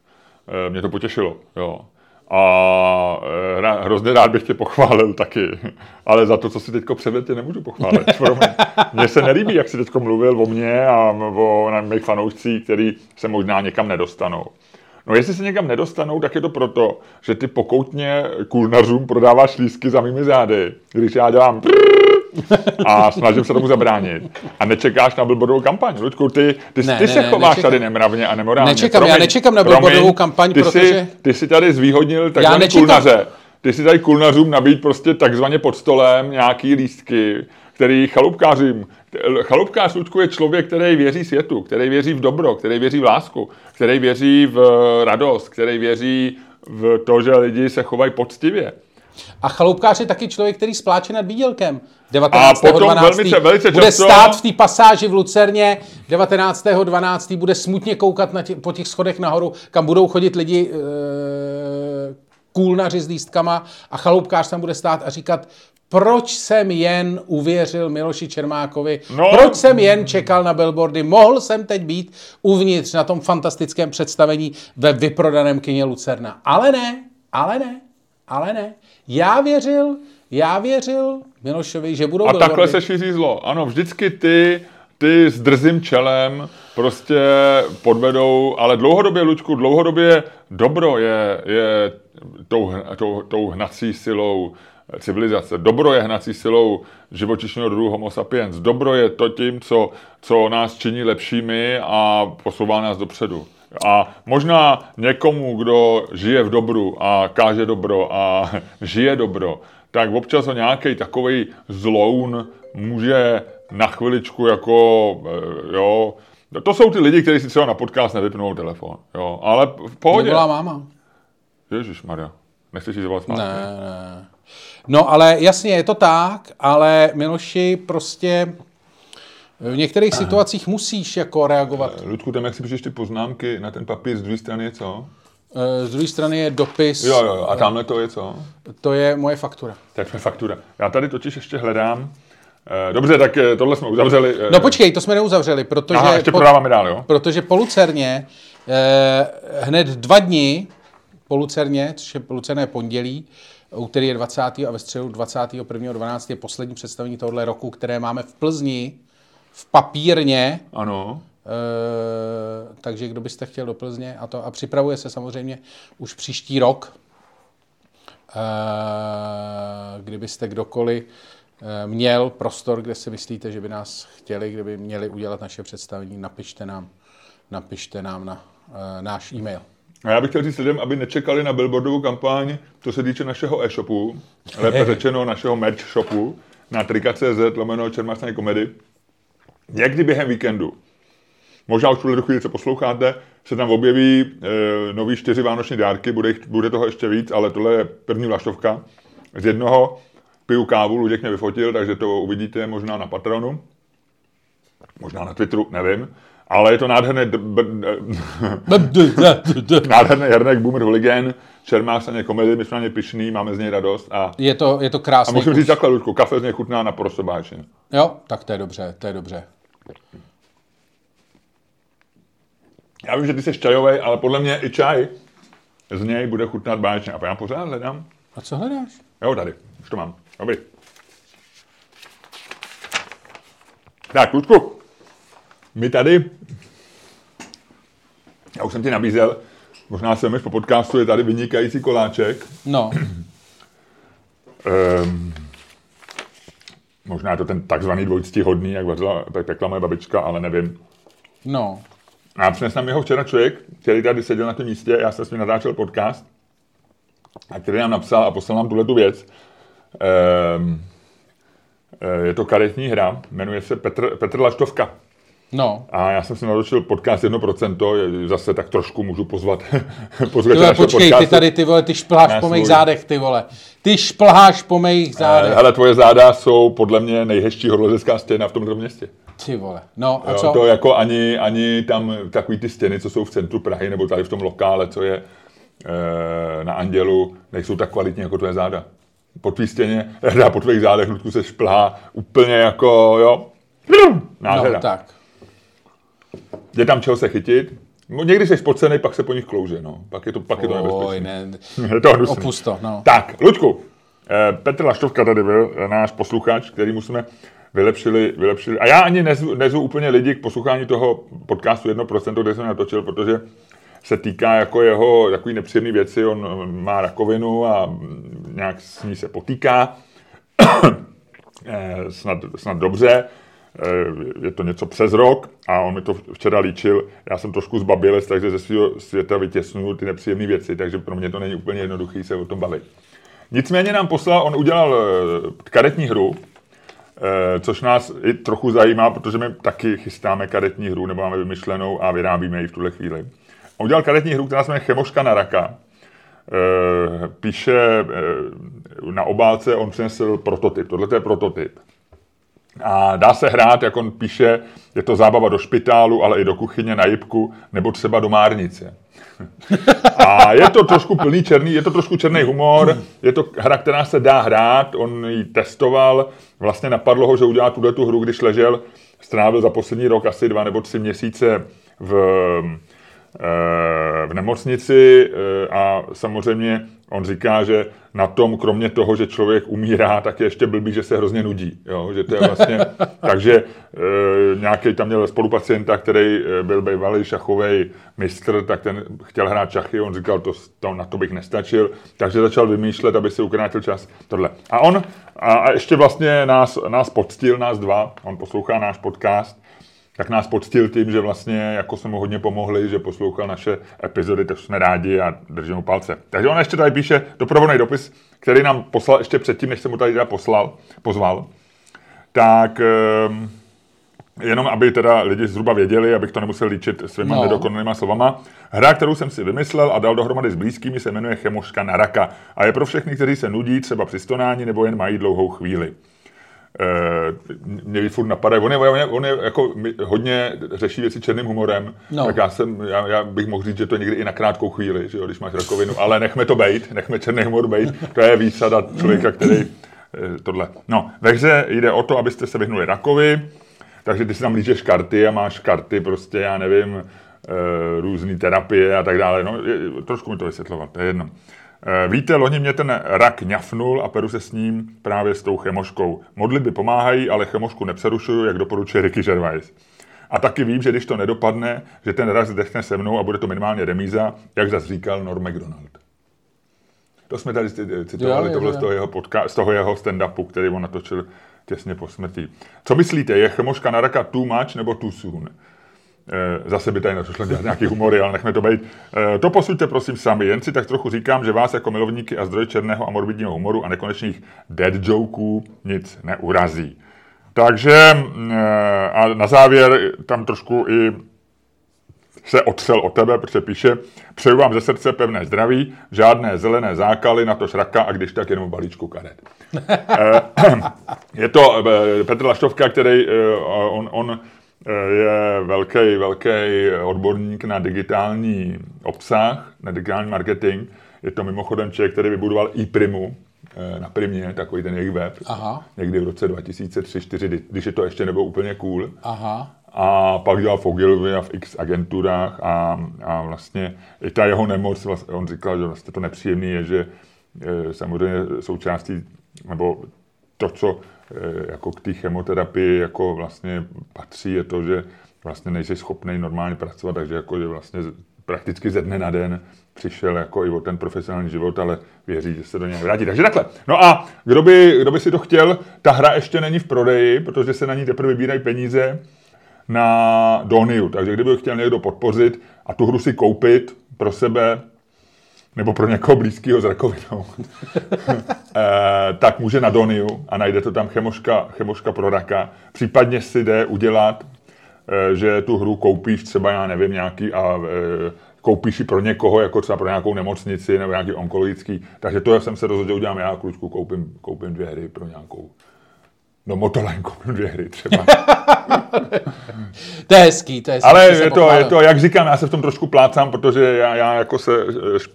Uh, mě to potěšilo, jo. A uh, hrozně rád bych tě pochválil taky, ale za to, co si teďko předvedl, tě nemůžu pochválit. Mně se nelíbí, jak jsi teďko mluvil o mně a o mých fanoušcích, který se možná někam nedostanou. No jestli se někam nedostanou, tak je to proto, že ty pokoutně kulnařům prodáváš lístky za mými zády, když já dělám a snažím se tomu zabránit. A nečekáš na billboardovou kampaň. Luďku, ty, ty, ne, ty ne, se ne, chováš nečekám. Tady nemravně a nemorálně. Nečekám, promiň, já nečekám na billboardovou kampaň, ty protože... Jsi, ty jsi tady zvýhodnil takzvané kulnaře. Ty jsi tady kulnařům nabít prostě takzvaně pod stolem nějaký lístky, který chaloupkářím... Chaloupkář, Ludku, je člověk, který věří světu, který věří v dobro, který věří v lásku, který věří v radost, který věří v to, že lidi se chovají poctivě. A chaloupkář je taky člověk, který spláče nad výdělkem. devatenáctého dvanáctého bude stát v té pasáži v Lucerně, devatenáctého dvanáctého bude smutně koukat na tě, po těch schodech nahoru, kam budou chodit lidi e, kůlnaři s lístkama, a chaloupkář tam bude stát a říkat: proč jsem jen uvěřil Miloši Čermákovi? No. Proč jsem jen čekal na billboardy? Mohl jsem teď být uvnitř na tom fantastickém představení ve vyprodaném kině Lucerna. Ale ne, ale ne, ale ne. Já věřil, já věřil Milošovi, že budou billboardy. A takhle se šíří zlo. Ano, vždycky ty, ty s drzým čelem prostě podvedou, ale dlouhodobě, Luďku, dlouhodobě dobro je, je tou, tou, tou hnací silou civilizace. Dobro je hnací silou živočišného druhu Homo sapiens. Dobro je to tím, co, co nás činí lepšími a posouvá nás dopředu. A možná někomu, kdo žije v dobru a káže dobro a žije dobro, tak občas o nějaký takovej zloun může na chviličku jako, jo... To jsou ty lidi, kteří si třeba na podcast nevypnou telefon, jo, ale v pohodě. Nebyla máma. Ježišmarja, nechceš jí zvolat smátky? Ne, ne. No ale jasně, je to tak, ale Miloši, prostě v některých situacích musíš jako reagovat. Ludku, tam jak si píšeš ty poznámky na ten papír, z druhé strany je co? Z druhé strany je dopis. Jo, jo, a tamhle to je co? To je moje faktura. To je faktura. Já tady totiž ještě hledám. Dobře, tak tohle jsme uzavřeli. No počkej, to jsme neuzavřeli, protože... Aha, ještě po, prodáváme dál, jo? Protože po Lucerně hned dva dny po Lucerně, což je Lucerné pondělí, úterý je dvacátého a ve středu dvacátého prvního dvanáctého je poslední představení tohoto roku, které máme v Plzni, v Papírně. Ano. E, takže kdo byste chtěl do Plzně a to. A připravuje se samozřejmě už příští rok. E, kdybyste kdokoliv měl prostor, kde si myslíte, že by nás chtěli, kdyby měli udělat naše představení, napište nám, napište nám na e, náš e-mail. A já bych chtěl říct lidem, aby nečekali na billboardovou kampaň, co se týče našeho e-shopu, lépe řečeno našeho merch shopu na Trika.cz lomeno Čermáčné komedy. Někdy během víkendu, možná už tuhle chvíli, co posloucháte, se tam objeví e, nový čtyři vánoční dárky, bude, bude toho ještě víc, ale tohle je první vlaštovka. Z jednoho piju kávu, Luděk mě vyfotil, takže to uvidíte možná na Patronu, možná na Twitteru, nevím. Ale je to nádherný, d- b- d- nádherný hernek Boomer Hooligan, Čermáš na ně komedii, my jsme na ně pyšný, máme z něj radost. A je to, je to krásný. A musím kus. Říct takhle, Luďku, kafe z něj chutná naprosto báječně. Jo, tak to je dobře, to je dobře. Já vím, že ty jsi čajovej, ale podle mě i čaj z něj bude chutnat báječně. A já pořád hledám. A co hledáš? Jo, tady, už to mám. Dobrý. Tak, Luďku. My tady, já už jsem ti nabízel, možná se jmeš po podcastu, je tady vynikající koláček. No. ehm, možná je to ten takzvaný dvojctihodný, jak vařila, pekla moje babička, ale nevím. No. A přinesl nám jeho včera člověk, který tady seděl na tom místě, já jsem s ním natáčel podcast, a který nám napsal a poslal nám tuhletu věc. Ehm, je to karetní hra, jmenuje se Petr, Petr Laštovka. No. A já jsem si nadočil podcast jedno procento, zase tak trošku můžu pozvat. Pozvat tyhle, počkej, podcastu. Ty tady, ty vole, ty šplháš po mých zádech, ty vole. Ty šplháš po mých zádech. Hele, tvoje záda jsou podle mě nejhezčí horolezecká stěna v tomto městě. Ty vole, no a jo, co? To jako ani, ani tam takový ty stěny, co jsou v centru Prahy, nebo tady v tom lokále, co je e, na Andělu, nejsou tak kvalitní jako tvoje záda. Po tvý stěně, já po tvých zádech, Ludku, se šplhá úplně jako, jo, nádhera. No, tak. Je tam čeho se chytit. Někdy jsi spocenej, pak se po nich klouže, no. Pak je to, pak je to nebezpečné. Ne. Je to hnusný. Opust to, no. Tak, Luďku, Petr Laštovka tady byl, náš posluchač, kterýmu jsme vylepšili, vylepšili. A já ani nezvu, nezvu úplně lidi k poslouchání toho podcastu jedno procento, kde jsem natočil, protože se týká jako jeho takový nepříjemný věci. On má rakovinu a nějak s ní se potýká. snad, snad dobře. Je to něco přes rok a on mi to včera líčil. Já jsem trošku zbabělec, takže ze svého světa vytěsnuju ty nepříjemné věci, takže pro mě to není úplně jednoduchý se o tom bavit. Nicméně nám poslal, on udělal karetní hru, což nás i trochu zajímá, protože my taky chystáme karetní hru, nebo máme vymyšlenou a vyrábíme ji v tuhle chvíli. On udělal karetní hru, která se jmenuje Chemoška na raka. píše na obálce, on přinesl prototyp. Tohle je prototyp. A dá se hrát, jak on píše, je to zábava do špitálu, ale i do kuchyně, na jibku, nebo třeba do márnice. A je to trošku plný černý, je to trošku černý humor, je to hra, která se dá hrát, on ji testoval, vlastně napadlo ho, že udělá tuhletu hru, když ležel, strávil za poslední rok asi dva nebo tři měsíce v, v nemocnici a samozřejmě on říká, že na tom, kromě toho, že člověk umírá, tak je ještě blbý, že se hrozně nudí. Jo? Že to je vlastně... Takže e, nějaký tam měl spolupacienta, který byl bývalý šachový mistr, tak ten chtěl hrát šachy, on říkal, to, to, na to bych nestačil, takže začal vymýšlet, aby si ukrátil čas. Tohle. A on a, a ještě vlastně nás, nás poctil, nás dva, on poslouchá náš podcast, tak nás poctil tím, že vlastně jako jsme mu hodně pomohli, že poslouchal naše epizody, tak jsme rádi a držím mu palce. Takže on ještě tady píše doprovodný dopis, který nám poslal ještě předtím, než jsem mu tady teda poslal, pozval. Tak jenom, aby teda lidi zhruba věděli, abych to nemusel líčit svýma no. nedokonalýma slovama. Hra, kterou jsem si vymyslel a dal dohromady s blízkými, se jmenuje Chemoška na raka a je pro všechny, kteří se nudí, třeba při stonání nebo jen mají dlouhou chvíli. Mě furt napadají. On je, on je, on je jako hodně řeší věci černým humorem, no. tak já, jsem, já, já bych mohl říct, že to je někdy i na krátkou chvíli, že jo, když máš rakovinu, ale nechme to bejt, nechme černý humor bejt, to je výsada člověka, který tohle. No, ve hře jde o to, abyste se vyhnuli rakovi, takže ty si tam lížeš karty a máš karty prostě, já nevím, různý terapie a tak dále, no, je, trošku mi to vysvětlovat, to je jedno. Víte, loni mě ten rak ňafnul a peru se s ním právě s tou chemoškou. Modlitby pomáhají, ale chemošku nepřerušuju, jak doporučuje Ricky Gervais. A taky vím, že když to nedopadne, že ten rak zdechne se mnou a bude to minimálně remíza, jak zas říkal Norm MacDonald. To jsme tady citovali, jo, tohle jo, jo. Z toho jeho, podka- z toho jeho stand-upu, který on natočil těsně po smrti. Co myslíte, je chemoška na raka too much nebo too soon? Zase by tady natošlo dělat nějaký humory, ale nechme to být. To posuďte prosím sami, jen si tak trochu říkám, že vás jako milovníky a zdroj černého a morbidního humoru a nekonečných dead joků nic neurazí. Takže a na závěr tam trošku i se otřel o tebe, protože píše, přeju vám ze srdce pevné zdraví, žádné zelené zákaly, natož raka a když tak jenom balíčku karet. Je to Petr Laštovka, který on... on je velký, velký odborník na digitální obsah, na digitální marketing. Je to mimochodem člověk, který vybudoval iPrimu na Primě, takový ten jejich web. Aha. Někdy v roce dva tisíce tři, dva tisíce čtyři, když je to ještě nebylo úplně cool. Aha. A pak dělal Fogilvy a v X agenturách a, a vlastně i ta jeho nemoc, vlastně, on říkal, že vlastně to nepříjemné je, že samozřejmě součástí, nebo to, co jako k té chemoterapii jako vlastně patří, je to, že vlastně nejsi schopný normálně pracovat, takže jako, že vlastně prakticky ze dne na den přišel jako i o ten profesionální život, ale věří, že se do něj vrátí. Takže takhle. No a kdo by, kdo by si to chtěl, ta hra ještě není v prodeji, protože se na ní teprve vybírají peníze na Doniu, takže kdyby chtěl někdo podpořit a tu hru si koupit pro sebe, nebo pro někoho blízkého s rakovinou, e, tak může na Doniu a najde to tam chemoška, chemoška pro raka. Případně si jde udělat, e, že tu hru koupíš třeba, já nevím, nějaký a e, koupíš ji pro někoho, jako třeba pro nějakou nemocnici nebo nějaký onkologický. Takže to jsem se rozhodl, že udělám já, klučku, koupím, koupím dvě hry pro nějakou. No motolen koupím dvě hry třeba. To je hezký, to je hezký. Ale je to, je to, jak říkám, já se v tom trošku plácám, protože já, já jako se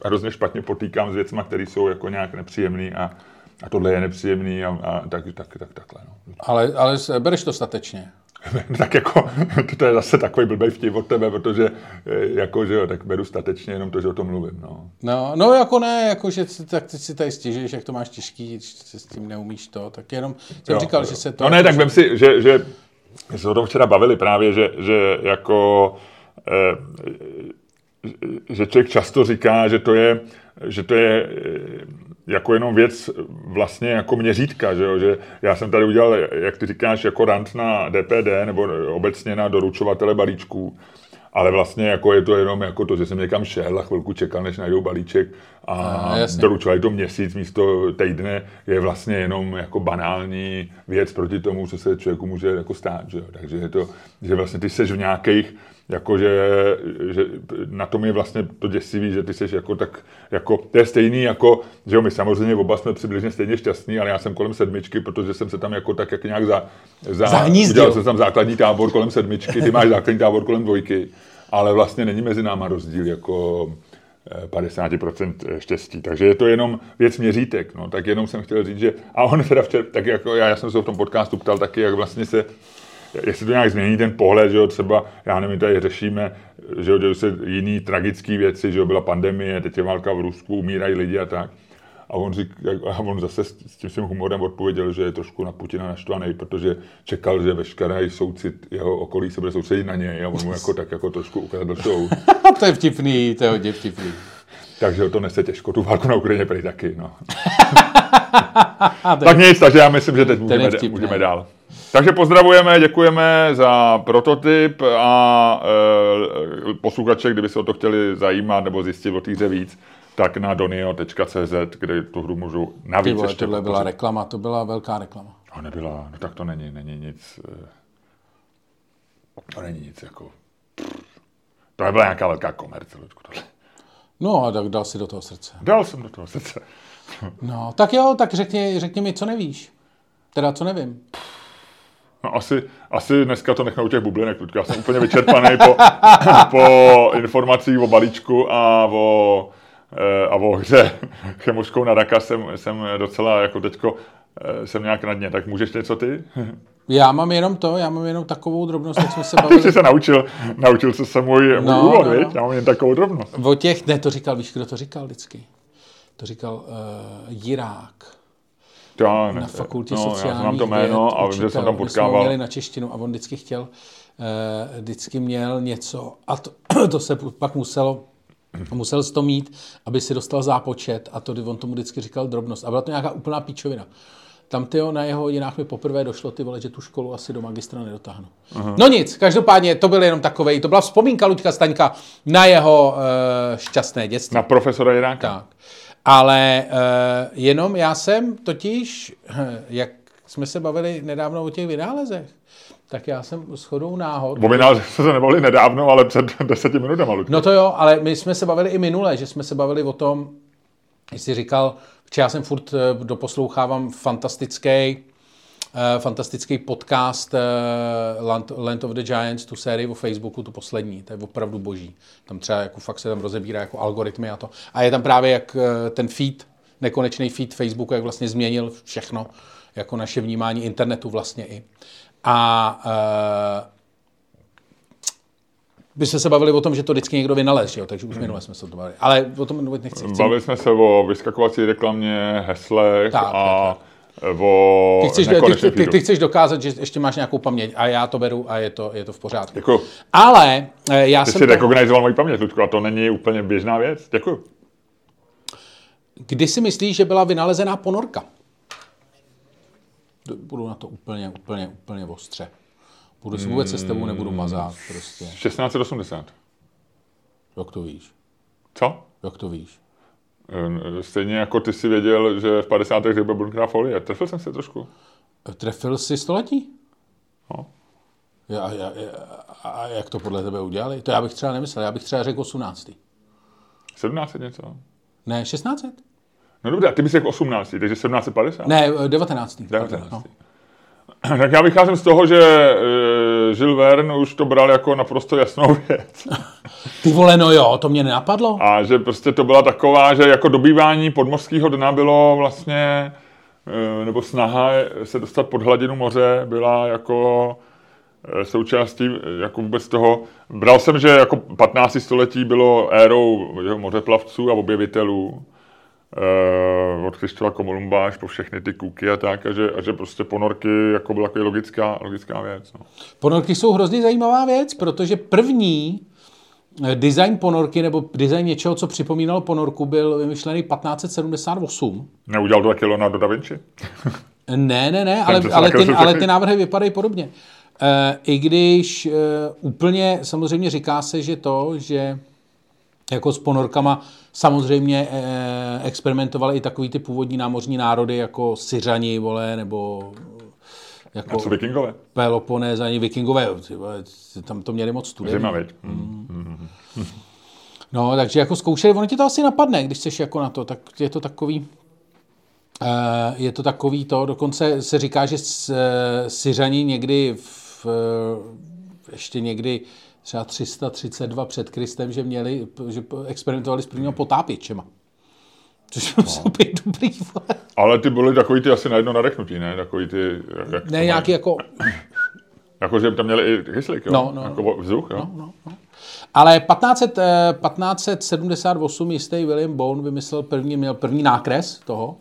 hrozně špatně potýkám s věcma, které jsou jako nějak nepříjemný a, a tohle je nepříjemný a, a tak, tak, tak, takhle. No. Ale, ale bereš to statečně. Tak jako, to je zase takový blbej vtip od tebe, protože jako, že jo, tak beru statečně jenom to, že o tom mluvím, no. No, no jako ne, jako, že tak ty si tady stěžuješ, jak to máš těžký, že s tím neumíš to, tak jenom jsem jo, říkal, jo. že se to... No ne, jako, tak vem si, že, že se o tom včera bavili právě, že, že jako, eh, že člověk často říká, že to je, že to je jako jenom věc vlastně jako měřítka, že jo, že já jsem tady udělal, jak ty říkáš, jako rant na D P D nebo obecně na doručovatele balíčků, ale vlastně jako je to jenom jako to, že jsem někam šel a chvilku čekal, než najdou balíček a, a doručovali to měsíc místo týdne, je vlastně jenom jako banální věc proti tomu, co se člověku může jako stát, že jo, takže je to, že vlastně ty seš v nějakých jakože že na tom je vlastně to děsivý, že ty seš jako tak, jako, to je stejný jako, že jo, my samozřejmě oba jsme přibližně stejně šťastní, ale já jsem kolem sedmičky, protože jsem se tam jako tak jak nějak za, za, Zahnízdil. Udělal jsem tam základní tábor kolem sedmičky, ty máš základní tábor kolem dvojky, ale vlastně není mezi náma rozdíl jako padesát procent štěstí, takže je to jenom věc měřítek, no, tak jenom jsem chtěl říct, že, a on teda včera, tak jako já, já jsem se v tom podcastu ptal taky, jak vlastně se, jestli to nějak změní ten pohled, že jo, třeba, já nevím, tady řešíme, že jo, dějí se jiný tragický věci, že jo, byla pandemie, teď je válka v Rusku, umírají lidi a tak. A on, řík, a on zase s tím svým humorem odpověděl, že je trošku na Putina naštvaný, protože čekal, že veškerý soucit jeho okolí se bude soustředit na něj a on mu jako tak jako trošku ukázal show. To je vtipný, to je hodně vtipný. Takže to nese těžko, tu válku na Ukrajině prý taky, no. Tak nic, takže já myslím, že teď můžeme, můžeme dál. Takže pozdravujeme, děkujeme za prototyp a e, posluchače, kdyby se o to chtěli zajímat nebo zjistit o té hře víc, tak na donio tečka cé zet, kde tu hru můžu navíc vole, ještě... Tohle byla reklama, to byla velká reklama. No nebyla, no tak to není, není nic... To není nic jako... To nebyla nějaká velká komerce, Ludku, tohle. No a tak dal si do toho srdce. Dal jsem do toho srdce. No, tak jo, tak řekni, řekni mi, co nevíš. Teda, co nevím. No asi, asi dneska to nechám u těch bublinek, Ludku. Já jsem úplně vyčerpaný po, po informacích o balíčku a o... a o hře chemořskou na raka jsem, jsem docela, jako teďko, jsem nějak na dně. Tak můžeš něco ty? Já mám jenom to, já mám jenom takovou drobnost, jak jsme se bavili. A ty jsi se naučil, naučil jsi se můj, můj no, úvod, no, no. Já mám jen takovou drobnost. O těch, ne, to říkal, víš, kdo to říkal vždycky? To říkal uh, Jirák. Já, ne, na fakultě no, sociálních já to jméno, věd, a učitel, že jsem tam potkával. Jsme měli na češtinu a on vždycky chtěl, uh, vždycky měl něco a to, to se pak muselo musel jsi to mít, aby si dostal zápočet a to, on tomu vždycky říkal drobnost. A byla to nějaká úplná píčovina. Tam tyjo, na jeho hodinách mi poprvé došlo, ty vole, že tu školu asi do magistra nedotáhnu. Aha. No nic, každopádně to byl jenom takovej, to byla vzpomínka Luďka Staňka na jeho e, šťastné dětství. Na profesora Jiráka. Tak. Ale e, jenom já jsem totiž, jak jsme se bavili nedávno o těch vynálezech, tak já jsem shodou náhod... O vynálezech jsme se nebavili nedávno, ale před deseti minutama. Luďku. No to jo, ale my jsme se bavili i minule, že jsme se bavili o tom, jsi říkal, že já jsem furt doposlouchávám fantastický, uh, fantastický podcast uh, Land, Land of the Giants, tu sérii o Facebooku, tu poslední, to je opravdu boží. Tam třeba jako fakt se tam rozebírá jako algoritmy a to. A je tam právě jak ten feed, nekonečný feed Facebooku, jak vlastně změnil všechno, jako naše vnímání internetu vlastně i. A by uh, jsme se bavili o tom, že to vždycky někdo vynalez, jo? Takže už hmm. minule jsme se to bavili. Ale o tom mluvit nechci. Chci... Bavili jsme se o vyskakovací reklamě, heslech tak, a tak, tak. o ty chceš, ty, ty, ty chceš dokázat, že ještě máš nějakou paměť a já to beru a je to, je to v pořádku. Děkuju. Ale já ty jsem... Ty jsi rekognizoval moji paměť, Ludku, a to není úplně běžná věc. Děkuju. Kdy si myslíš, že byla vynalezená ponorka? Budu na to úplně, úplně, úplně ostře. Budu si vůbec se s tebou nebudu mazát prostě. šestnáct osmdesát. Jak to víš? Co? Jak to víš? Stejně jako ty si věděl, že v padesátých letech byla bunkrá folie. Trefil jsem se trošku. Trefil jsi století? No. Já, já, já, a jak to podle tebe udělali? To já bych třeba nemyslel. Já bych třeba řekl osmnáct. sedmnáct něco. Ne, šestnáct. No dobře, a ty bys řekl osmnáct, takže sedmnáct padesát? Ne, devatenáct. devatenáct. No. Tak já vycházím z toho, že e, Jules Verne už to bral jako naprosto jasnou věc. Ty vole, no jo, to mě nenapadlo. A že prostě to byla taková, že jako dobývání podmořského dna bylo vlastně, e, nebo snaha se dostat pod hladinu moře byla jako součástí jako vůbec toho. Bral jsem, že jako patnácté století bylo érou mořeplavců a objevitelů. Od Krištova Kolumba až po všechny ty kůky a tak, a že, a že prostě ponorky jako byla jako logická, logická věc. No. Ponorky jsou hrozně zajímavá věc, protože první design ponorky nebo design něčeho, co připomínalo ponorku, byl vymyšlený patnáct sedmdesát osm. Neudělal to taky Leonardo da Vinci? Ne, ne, ne, ale, ale, ty, ale ty návrhy vypadají podobně. E, I když e, úplně samozřejmě říká se, že to, že jako s ponorkama samozřejmě eh, experimentovali i takový ty původní námořní národy, jako Syřani, vole, nebo Jako a co vikingové? Peloponés ani vikingové, tam to měli moc studený. Zima, viď? Mm. Mm. No, takže jako zkoušeli, ono ti to asi napadne, když seš jako na to, tak je to takový, je to takový to, dokonce se říká, že Syřani někdy v, ještě někdy třeba tři sta třicet dva před Kristem, že měli, že experimentovali s prvního potápěčema. Což byl super dobrý. Ale ty byly takový ty asi najednou nadechnutí, ne? Takový ty... Jak ne, nějaký jako... jako, že tam měli i kyslík, jo? No, no. Jako vzduch, jo? No, no, no. Ale patnáct set sedmdesát osm jistý William Bourne vymyslel první, měl první nákres toho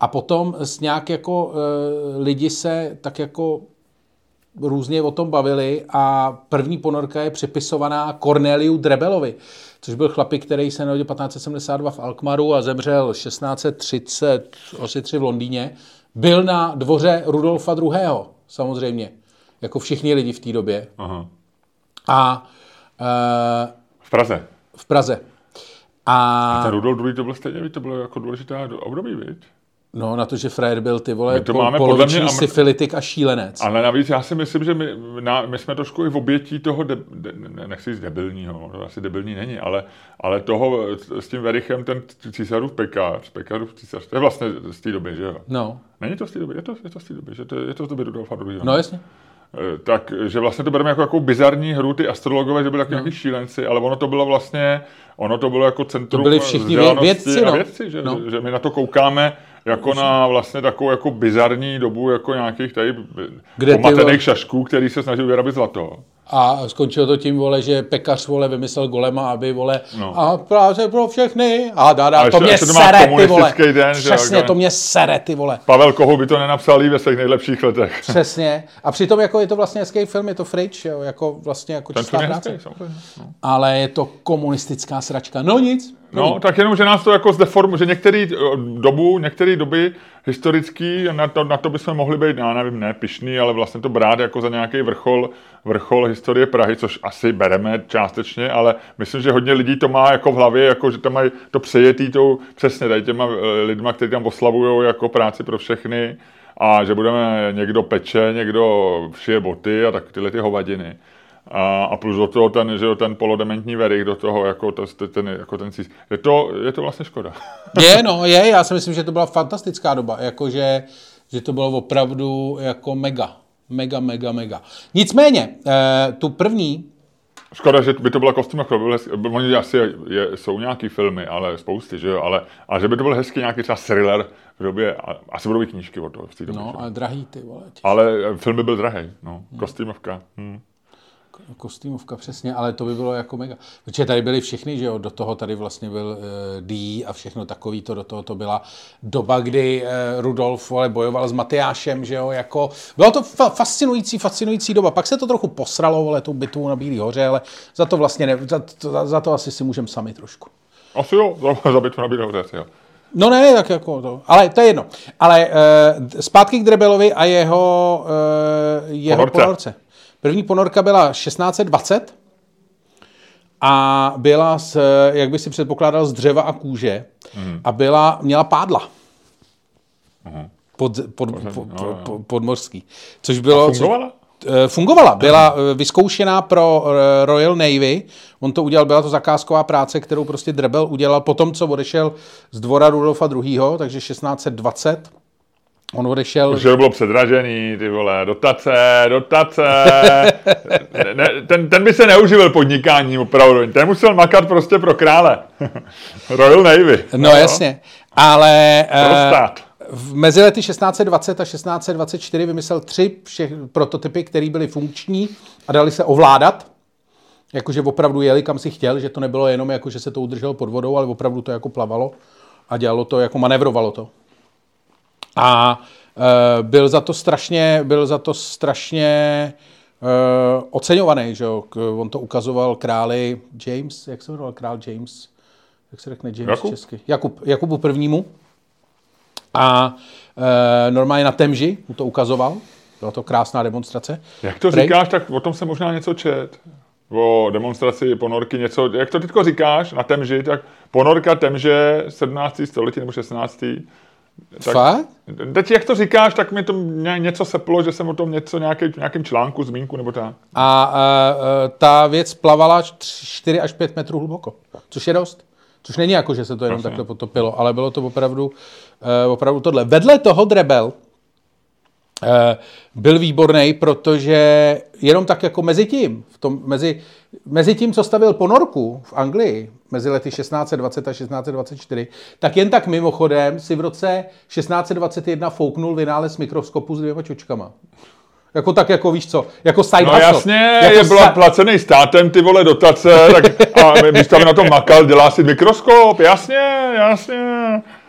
a potom s nějak jako lidi se tak jako různě o tom bavili a první ponorka je přepisovaná Corneliu Drebbelovi, což byl chlapík, který se narodil patnáct set sedmdesát dva v Alkmaru a zemřel šestnáct set třicet tři v Londýně. Byl na dvoře Rudolfa druhého. samozřejmě, jako všichni lidi v té době. Aha. A Uh, v Praze. V Praze. A, a ten Rudolf druhý to byl stejně, to bylo jako důležitá období, viď? No, na to, že frajer byl, ty vole, po, poloviční mě, syfilitik a šílenec. Ale navíc já si myslím, že my, na, my jsme trošku i v obětí toho, de, de, nechci říct debilního, to asi debilní není, ale, ale toho s tím Verichem, ten císařův pekář, pekařův císař, to je vlastně z té doby, že jo? No. Není to z té doby, je to, je to z té doby, že to, je to z doby Rudolfa druhého. No, jasně. Tak, že vlastně to bereme jako, jako bizarní hru, ty astrologové, že byli taky no. nějaký šílenci, ale ono to bylo vlastně, ono to bylo jako centrum to byli všichni vědci, no. a vědci, že, no. že my na to koukáme jako no. na vlastně takovou jako bizarní dobu, jako nějakých tady pomatených šašků, který se snažil vyrobit zlato. A skončilo to tím, vole, že pekař, vole, vymyslel golema, aby, vole, no. a práce pro všechny, a dá, dá, a to mě sere, ty vole, den, přesně, že, to mě sere, ty vole. Pavel Kohout by to nenapsal i ve svých nejlepších letech. Přesně, a přitom jako je to vlastně hezký film, je to Fridge, jo, jako vlastně jako čistá práce, hezký, no. ale je to komunistická sračka, no nic. No, no, tak jenom, že nás to jako zdeformuje, že některý dobu, některé doby historický, na to, na to bychom mohli být, já nevím, ne pyšný, ale vlastně to brát jako za nějaký vrchol, vrchol historie Prahy, což asi bereme částečně, ale myslím, že hodně lidí to má jako v hlavě, jako že tam mají to přejetý tou, přesně tady těma lidma, kteří tam oslavují jako práci pro všechny a že budeme někdo peče, někdo šije boty a tak tyhle ty hovadiny. A, a plus do toho ten, že jo, ten polodementní Verich do toho, jako, to, ten, jako ten cís. Je to, je to vlastně škoda. Je, no, je. Já si myslím, že to byla fantastická doba. Jako, že, že to bylo opravdu jako mega. Mega, mega, mega. Nicméně, eh, tu první... Škoda, že by to byla kostým, oni asi je, jsou nějaký filmy, ale spousty, že jo, ale, ale že by to byl hezký nějaký třeba thriller v době, a, asi budou i knížky o toho. V té době, no, ale drahý ty, vole. Těž. Ale filmy byl drahý, no, kostýmovka. Hmm. Kostýmovka, přesně, ale to by bylo jako mega. Protože tady byli všichni, že jo, do toho tady vlastně byl e, D a všechno takový to, do toho to byla doba, kdy e, Rudolf ale bojoval s Matyášem, že jo, jako, bylo to fa- fascinující, fascinující doba. Pak se to trochu posralo, vole, tou bitvu na Bílý hoře, ale za to vlastně, ne, za, za, za to asi si můžeme sami trošku. Asi jo, za, za bitvu na Bílý hoře, jo. No ne, tak jako to, ale to je jedno. Ale e, zpátky k Drebbelovi a jeho, e, jeho ponorce. První ponorka byla šestnáct set dvacet a byla, z, jak by si předpokládal, z dřeva a kůže mm. a byla, měla pádla pod, pod, pod, pod, pod, podmořský. Což bylo, a fungovala? Což, fungovala. Byla vyzkoušená pro Royal Navy. On to udělal, byla to zakázková práce, kterou prostě Drebbel udělal po tom, co odešel z dvora Rudolfa druhého., takže šestnáct set dvacet. On odešel... Protože bylo předražený, ty vole, dotace, dotace. Ne, ten, ten by se neuživil podnikáním opravdu. Ten musel makat prostě pro krále. Royal Navy. No, no jasně, ale... Prostát. V mezi lety šestnáct set dvacet a šestnáct set dvacet čtyři vymyslel tři všech prototypy, které byly funkční a dali se ovládat. Jakože opravdu jeli, kam si chtěl, že to nebylo jenom jako, že se to udrželo pod vodou, ale opravdu to jako plavalo a dělalo to, jako manevrovalo to. A e, byl za to strašně, byl za to strašně e, oceňovaný, že jo? On to ukazoval králi James, jak se jmenoval král James? Jak se řekne James Jakub? Česky? Jakub, Jakubu prvnímu. A e, normálně na Temži mu to ukazoval. Byla to krásná demonstrace. Jak to Prej? Říkáš, tak o tom jsem možná něco čet. O demonstraci ponorky něco. Jak to teďko říkáš na Temži, tak ponorka Temže sedmnáctého století nebo šestnáctého Tak, fakt? Teď jak to říkáš, tak mi to něco seplo, že jsem o tom něco, nějaký, nějakým článku, zmínku nebo tak. A, a, a ta věc plavala čtyři až pět metrů hluboko, což je dost. Což není jako, že se to jenom takhle potopilo, ale bylo to opravdu, opravdu tohle. Vedle toho Drebbel byl výborný, protože jenom tak jako mezi tím, v tom, mezi, mezi tím, co stavěl ponorku v Anglii, mezi lety šestnáct dvacet a šestnáct dvacet čtyři, tak jen tak mimochodem si v roce šestnáct dvacet jedna fouknul vynález mikroskopu s dvěma čočkama. Jako tak, jako víš co, jako side hustle. No jasně, jako je byla sta- placený státem, ty vole, dotace, tak a když tam na tom makal, dělá si mikroskop, jasně, jasně,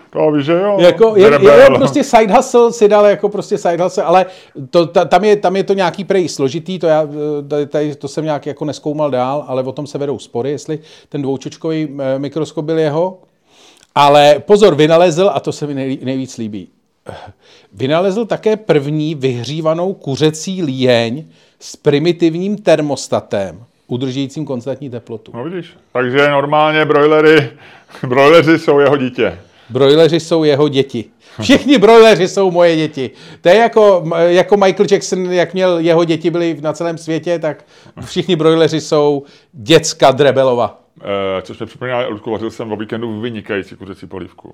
to víš, že jo. Jako je, je, je prostě side hustle, si dal jako prostě side hustle, ale to, ta, tam, je, tam je to nějaký prej složitý, to, já, tady, to jsem nějak jako neskoumal dál, ale o tom se vedou spory, jestli ten dvoučočkový mikroskop byl jeho, ale pozor, vynalezl, a to se mi nej, nejvíc líbí, vynalezl také první vyhřívanou kuřecí líheň s primitivním termostatem, udržujícím konstantní teplotu. No vidíš, takže normálně brojlery, brojleři jsou jeho dítě. Brojleři jsou jeho děti. Všichni brojleři jsou moje děti. To je jako, jako Michael Jackson, jak měl jeho děti byly na celém světě, tak všichni brojleři jsou děcka Drebbelova. Eh, což mě připomíná, Ludku, vařil jsem o víkendu vynikající kuřecí polívku.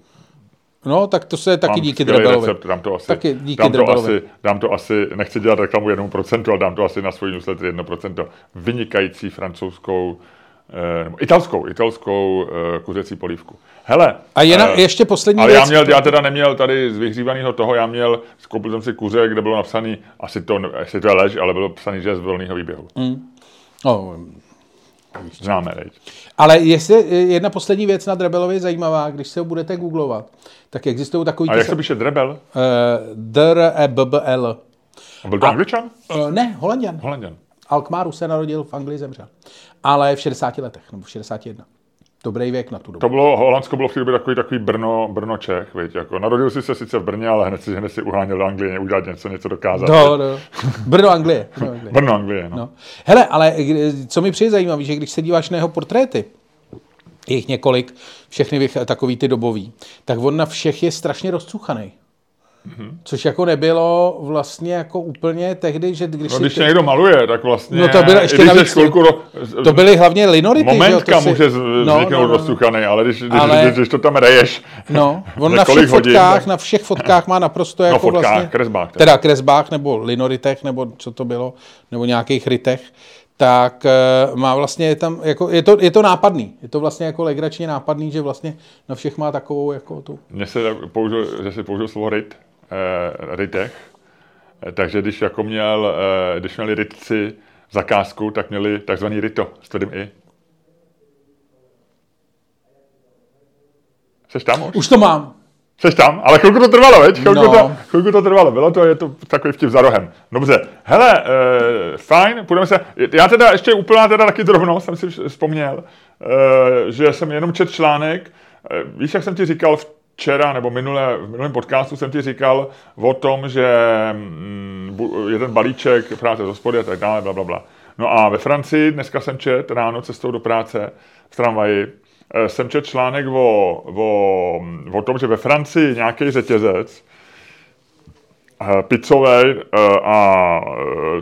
No, tak to se taky mám díky Drebbelovi. Recept, dám to asi, taky díky dám to asi, dám to asi, nechci dělat reklamu jednomu procentu, ale dám to asi na svůj newsletter jedno procento. Vynikající francouzskou, eh, italskou, italskou eh, kuřecí polívku. Hele. A je na, eh, ještě poslední ale věc. Ale já měl, já teda neměl tady z vyhřívaného toho, já měl, koupil jsem si kuře, kde bylo napsaný, asi to, asi to je lež, ale bylo psaný, že je z volného výběhu. Mm. No, známe, reč. Ale jestli jedna poslední věc na Drebbelově je zajímavá, když se ho budete googlovat, tak existují takový... A jak se píše Drebbel? Uh, D R E B B L. A byl to Angličan? Uh, ne, Holanďan. Holanďan. Alkmáru se narodil, v Anglii zemřel. Ale v šedesáti letech, nebo v šedesáti jedna. Dobrý věk na tu dobu. To bylo, Holandsko bylo v té době takový, takový Brno, Brno Čech, viď, jako narodil jsi se sice v Brně, ale hned si, hned si uháněl do Anglie, udělat něco, něco dokázat. No, no. Brno Anglie. Brno Anglie, Brno, Anglie no. no. Hele, ale co mi přijde zajímavé, že když se díváš na jeho portréty, jich několik, všechny takový ty dobový, tak on na všech je strašně rozcuchaný. Mm-hmm. Což jako nebylo vlastně jako úplně tehdy, že když... No když tě... někdo maluje, tak vlastně... No to bylo ještě navíc... Školku... To byly hlavně linority, že jo? Momentka si... může vzniknout no, no, no. rozsuchaný, ale když, když, ale když to tam reješ... No, on na všech, hodin, fotkách, tak... na všech fotkách má naprosto jako no, fotkách, vlastně... kresbách. Teda. teda kresbách, nebo linoritech, nebo co to bylo, nebo nějakých rytech, tak uh, má vlastně tam jako... Je to, je to nápadný, je to vlastně jako legračně nápadný, že vlastně na všech má takovou jako tu... Mně se použil, že si použil slovo ryt. E, rytech, e, takže když jako měl, e, když měli rytci zakázku, tak měli takzvaný ryto s tvrdým i. Seš tam už? Už to mám. Seš tam? Ale chvilku to trvalo, veď? Chvilku, no. to, chvilku to trvalo, bylo to, je to takový vtip za rohem. Dobře, hele, e, fajn, půjdeme se, já teda ještě úplná teda taky drobnost, jsem si vzpomněl, e, že jsem jenom čet článek, e, víš, jak jsem ti říkal v Včera nebo minulé, v minulém podcastu jsem ti říkal o tom, že je ten balíček práce z hospody a tak dále, bla, bla, bla. No a ve Francii, dneska jsem čet ráno cestou do práce v tramvaji, jsem čet článek o, o, o tom, že ve Francii nějaký řetězec pizzovej a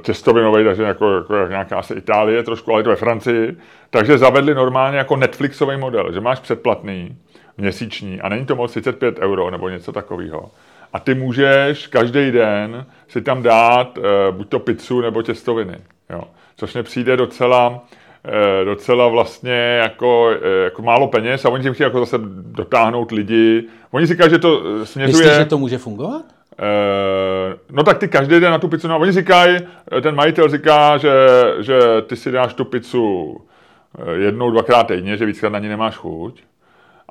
těstovinovej, takže jako, jako nějaká asi Itálie trošku, ale to ve Francii, takže zavedli normálně jako Netflixový model, že máš předplatný měsíční a není to moc třicet pět euro nebo něco takového. A ty můžeš každý den si tam dát e, buď to pizzu nebo těstoviny. Jo. Což mě přijde docela, e, docela vlastně jako, e, jako málo peněz a oni tím chtějí jako zase dotáhnout lidi. Oni říkají, že to směřuje... Myslíš, že to může fungovat? E, no tak ty každý den na tu pizzu... No, oni říkají, ten majitel říká, že, že ty si dáš tu pizzu jednou, dvakrát týdně, že víckrát na ní nemáš chuť.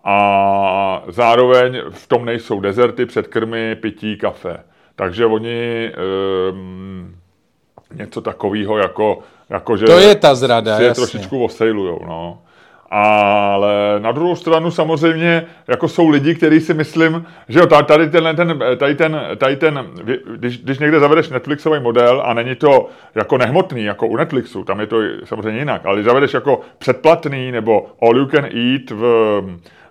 A zároveň v tom nejsou dezerty, předkrmy, pití, kafe. Takže oni um, něco takového jako, jako že... To je ta zrada, si je trošičku osejlujou, no. Ale na druhou stranu samozřejmě jako jsou lidi, kteří si myslím, že jo, tady tenhle, ten, tady ten, tady ten, když, když někde zavedeš Netflixový model a není to jako nehmotný, jako u Netflixu, tam je to samozřejmě jinak, ale když zavedeš jako předplatný nebo all you can eat v...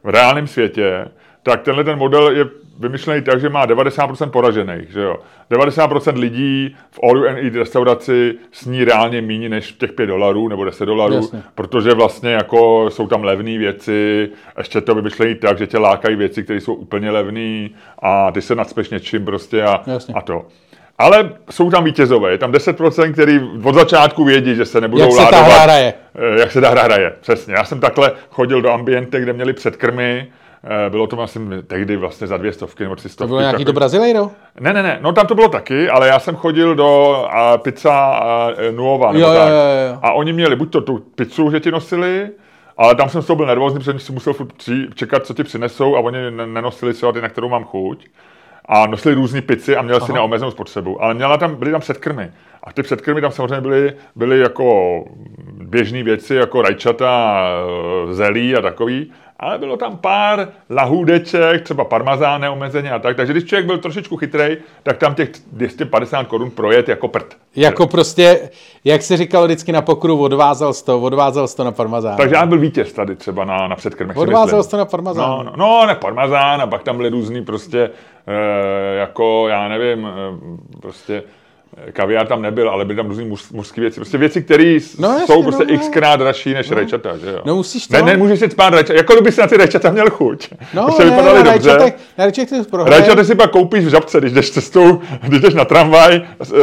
v reálném světě, tak tenhle ten model je vymyšlený tak, že má devadesát procent poražených, že jo. devadesát procent lidí v all-you-can-eat restauraci sní reálně míň než těch pět dolarů nebo deset dolarů, jasně, protože vlastně jako jsou tam levné věci, ještě to vymyšlený tak, že tě lákají věci, které jsou úplně levné a ty se nadspeš něčím prostě a, a to. Ale jsou tam vítězové, je tam deset procent, který od začátku vědí, že se nebudou jak ládovat. Jak se ta hra hraje. Jak se ta hra hraje, přesně. Já jsem takhle chodil do Ambiente, kde měli předkrmy. Bylo to asi tehdy vlastně za dvě stovky nebo tři stovky. To bylo nějaký takový do Brazílie, no? Ne, ne, ne, no tam to bylo taky, ale já jsem chodil do a, pizza a, Nuova nebo jo, tak. Jo, jo, jo. A oni měli buď to tu pizzu, že ti nosili, ale tam jsem s toho byl nervózní, protože jsem musel čekat, co ti přinesou a oni nenosili třeba ty, na kterou mám chuť. A nosili různý pici a měl si neomezenou spotřebu. Ale měla tam, byly tam předkrmy. A ty předkrmy tam samozřejmě byly, byly jako běžné věci, jako rajčata, zelí a takový. Ale bylo tam pár lahůdeček, třeba parmazán neomezeně a tak. Takže když člověk byl trošičku chytrej, tak tam těch dvě stě padesát korun projet jako prd. Jako prostě, jak se říkalo vždycky na pokru, odvázal jsi to, odvázal jsi to na parmazán. Takže já byl vítěz tady třeba na, na předkrmech. Odvázal jsi to na parmazán. No, no, no, na parmazán a pak tam byly různý prostě, e, jako já nevím, e, prostě... Kaviár tam nebyl, ale byly tam různý muž, mužský věci. Prostě věci, které no, jsou no, prostě no, xkrát dražší než no. rajčata, že jo? No musíš to. Ne, nemůžeš si spát rajčata. Jako kdyby si na ty rajčata měl chuť. No, to se vypadaly dobře. Rajčata si pak koupíš v Žabce, když jdeš cestou, když jdeš na tramvaj,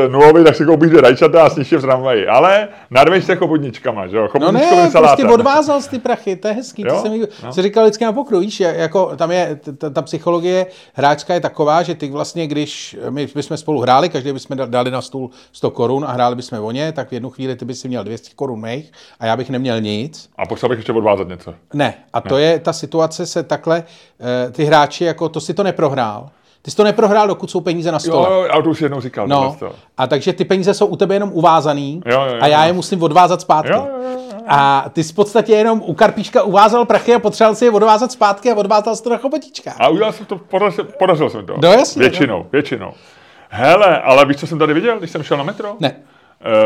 nulový, tak si koupíš rajčata a sníš je v tramvaji. Ale narveš se chobotničkama, že jo? No ne, prostě odvázal z ty prachy, to je hezký. Jo? To jsem no. si říkal vždycky na pokru, víš, jako tam je, ta, ta psychologie hráčská je taková, že ty vlastně, když my bychom spolu hráli, každý bychom dali na stůl sto korun a hráli bychom o ně, tak v jednu chvíli ty bys si měl dvě stě korun mých a já bych neměl nic. A potřeba bych ještě odvázat něco. Ne, a to ne. je, ta situace se takhle, ty hráči, jako to si to neprohrál. Ty jsi to neprohrál, dokud jsou peníze na stole. Jo, já to už jednou říkal. No, a takže ty peníze jsou u tebe jenom uvázaný jo, jo, jo, a já je musím odvázat zpátky. Jo, jo, jo. A ty jsi v podstatě jenom u Karpíčka uvázal prachy a potřeboval si je odvázat zpátky a odvázal jsi to na chobotička. A udělal jsem to, podařil jsem to. No, jasně, většinou, no. většinou. Hele, ale víš, co jsem tady viděl, když jsem šel na metro? Ne.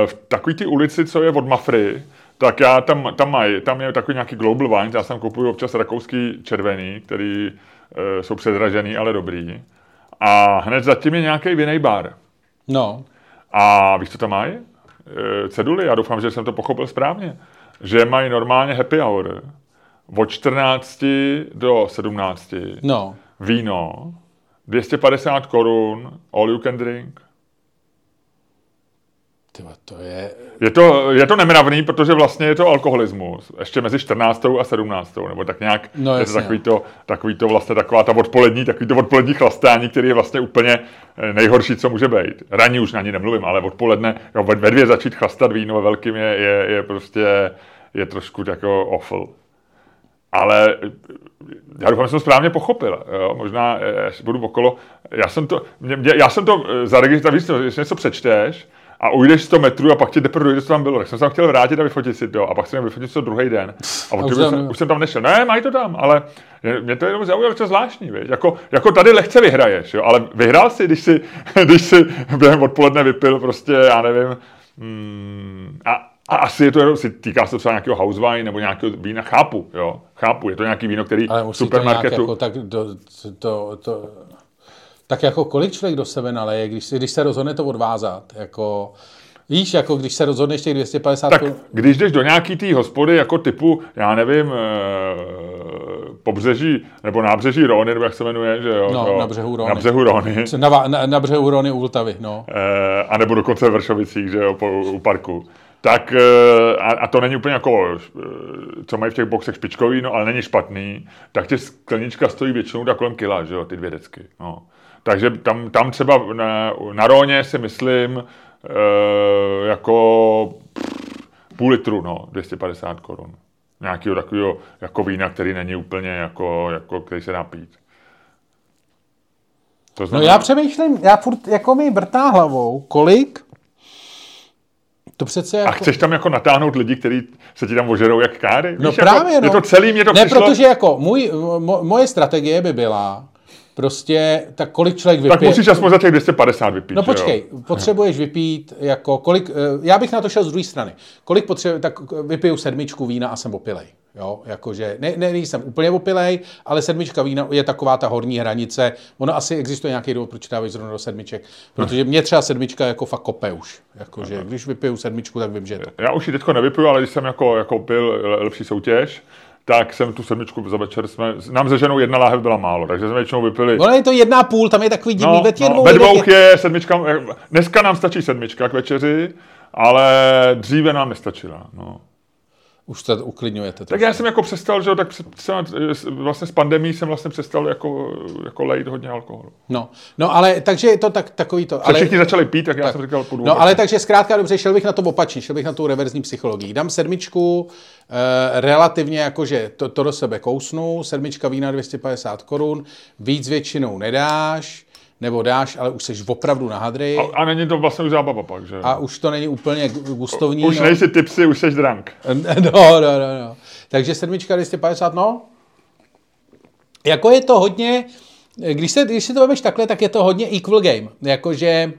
V takový ty ulici, co je od Mafry, tak já tam, tam mají, tam je takový nějaký Global Wines, já tam kupuju občas rakouský červený, který e, jsou předražený, ale dobrý. A hned zatím je nějaký vinný bar. No. A víš, co tam mají? E, ceduly, já doufám, že jsem to pochopil správně. Že mají normálně happy hour. Od čtrnácti do sedmnácti. No. Víno. dvě stě padesát korun, all you can drink. Tyba, to je... Je to, je to nemravný, protože vlastně je to alkoholismus. Ještě mezi čtrnáctou a sedmnáctou. Nebo tak nějak no, je to takový to, takový to vlastně taková ta odpolední, takový to odpolední chlastání, který je vlastně úplně nejhorší, co může být. Ranní už na ní nemluvím, ale odpoledne jo, ve dvě začít chlastat víno ve velkým je, je, je prostě je trošku jako awful. Ale já doufám, že jsem to správně pochopil. Jo? Možná budu okolo. Já jsem to, já jsem to zaregistroval, víš, že něco přečteš a ujdeš sto metrů a pak ti teprve dojde, co tam bylo. Tak jsem se tam chtěl vrátit a vyfotit si to a pak jsem vyfotit to druhý den. A už jsem, už jsem tam nešel. Ne, mají to tam, ale mě to jenom zaujalo, to je zvláštní. Jako, jako tady lehce vyhraješ, jo? Ale vyhrál jsi, když si, když si během odpoledne vypil prostě, já nevím, hmm, a a asi je to jenom, týká se to třeba nějakého house wine nebo nějakého vína, chápu, jo, chápu, je to nějaký víno, který v supermarketu... Jako, tak, do, to, to, tak jako kolik člověk do sebe naleje, když, když se rozhodne to odvázat, jako... Víš, jako když se rozhodneš těch dvě stě padesát... Tak když jdeš do nějaký té hospody jako typu, já nevím, e, pobřeží, nebo nábřeží Rony, nebo jak se jmenuje, že jo? No, to, na břehu Rony. Na břehu Rony. Na, na, na břehu Rony u Vltavy, no. E, a nebo dokonce v Vršovicích, že jo, po, u parku. Tak, a, a to není úplně jako, co mají v těch boxech špičkový, no, ale není špatný, tak tě sklenička stojí většinou tak kolem kila, že jo, ty dvě decky, no. Takže tam, tam třeba na, na Roně si myslím, E, jako pff, půl litru, no, dvě stě padesát korun. Nějakýho takového jako vína, který není úplně jako, jako který se dá pít. To znamená... No já přemýšlím, já furt jako mi vrtá hlavou, kolik to přece jako... A chceš tam jako natáhnout lidi, kteří se ti tam ožerou jak káry? No víš, právě, jako, no. Je to celý, mě to ne, přišlo... Ne, protože jako můj, mo, moje strategie by byla... Prostě, tak kolik člověk vypije... Tak musíš aspoň za těch dvě stě padesát vypít. No počkej, jo? Potřebuješ vypít jako kolik... Já bych na to šel z druhé strany. Kolik potřebuje, tak vypiju sedmičku vína a jsem opilej. Jo, jakože, ne, ne, nejsem úplně opilej, ale sedmička vína je taková ta horní hranice. Ono asi existuje nějaký důvod, proč dávají zrovna do sedmiček. Protože mě třeba sedmička jako fakt kope už. Jakože, když vypiju sedmičku, tak vím, že to. Já už ji teďko nevypiju, ale když jsem jako, jako pil lepší soutěž, tak jsem tu sedmičku za večer, jsme, nám se ženou jedna láhev byla málo, takže jsme většinou vypili. No ale je to jedna půl, tam je takový divný, no, ve těch no, dvou, dvou je sedmička, dneska nám stačí sedmička k večeři, ale dříve nám nestačila, no. Už to uklidňujete. Tak já jsem jako přestal, že tak jsem, vlastně s pandemií jsem vlastně přestal jako, jako lejt hodně alkoholu. No, no ale takže je to tak, takový to. Ale všichni začali pít, tak já tak jsem říkal podůvodně. No ale takže zkrátka dobře, šel bych na to opačně, šel bych na tu reverzní psychologii. Dám sedmičku, eh, relativně jakože to, to do sebe kousnu, sedmička vína dvě stě padesát korun, víc většinou nedáš. Nebo dáš, ale už seš opravdu na hadry. A, a není to vlastně už zábava pak, že? A už to není úplně gustovní. Už no. Nejsi tipsy, už seš drunk. No, no, no, no. Takže sedmička dvě stě padesát, no. Jako je to hodně, když, se, když si to vemeš takhle, tak je to hodně equal game. Jakože,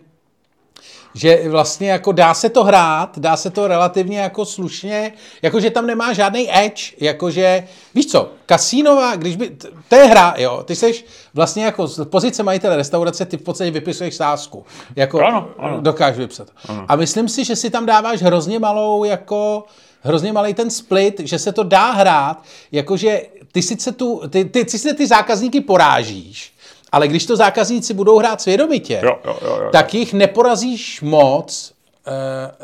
že vlastně jako dá se to hrát, dá se to relativně jako slušně, jakože tam nemá žádnej edge, jakože, víš co, kasínová, když by, to je hra, jo, ty seš vlastně jako z pozice majitele restaurace, ty v podstatě vypisuješ sázku, jako ano, ano. Dokážu vypsat. Ano. A myslím si, že si tam dáváš hrozně malou, jako, hrozně malej ten split, že se to dá hrát, jakože ty sice tu, ty, ty, ty, ty, ty zákazníky porážíš, ale když to zákazníci budou hrát svědomitě, jo, jo, jo, jo. tak jich neporazíš moc,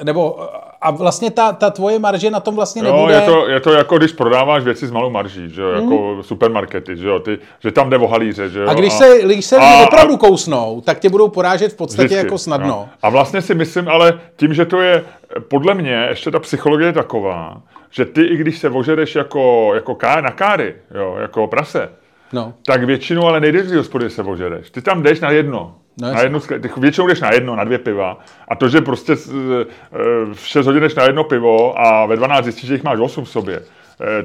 nebo a vlastně ta, ta tvoje marže na tom vlastně jo, nebude. Je to, je to jako, když prodáváš věci s malou marží, že jo, hmm. jako supermarkety, že jo, ty, že tam jde o halíře, že jo. A když se, když se a, opravdu a, kousnou, tak tě budou porážet v podstatě vždycky, jako snadno. Jo. A vlastně si myslím, ale tím, že to je, podle mě, ještě ta psychologie je taková, že ty, i když se ožereš jako, jako ká, na káry, jo, jako prase, no. Tak většinou ale nejdeš do hospody, se ožereš. Ty tam jdeš na jedno. No na jednu, ty většinou jdeš na jedno, na dvě piva. A to, že prostě v šest hodin jdeš na jedno pivo a ve dvanáct zjistíš, že jich máš osm v sobě.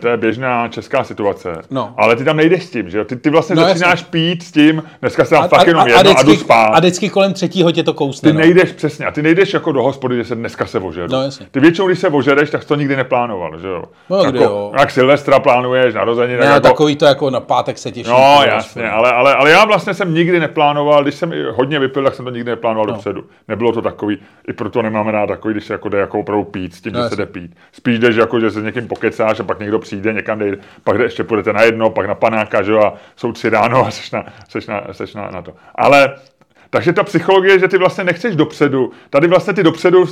To je běžná česká situace. No. Ale ty tam nejdeš s tím, že jo? Ty, ty vlastně no, začínáš jasný. Pít s tím, dneska se tam fakt jenom jedno a, a jdu spát. A vždycky kolem třetího tě to kousne. Ty no. nejdeš přesně, a ty nejdeš jako do hospody, že se dneska se ožeru. No, ty většinou, když se ožereš, tak to nikdy neplánoval, že jo? No, jako, jo. Jak Silvestra plánuješ, narozeniny. Ne, jako, takový to jako na pátek se těším. No jasně, ale, ale, ale já vlastně jsem nikdy neplánoval, když jsem hodně vypil, tak jsem to nikdy neplánoval no. dopředu. Nebylo to takový, i proto nemáme rád takový, když se jako jde jako opravdu pít s tím, no, že se jde pít. Spíš jdeš jako, že se s někým pokecáš a pak někdo přijde, někam dej, pak ještě půjdete na jedno, pak na panáka, že jo, a jsou tři ráno a seš na, seš na, seš na, na to. Ale, takže ta psychologie, že ty vlastně nechceš dopředu, tady vlastně ty dopředu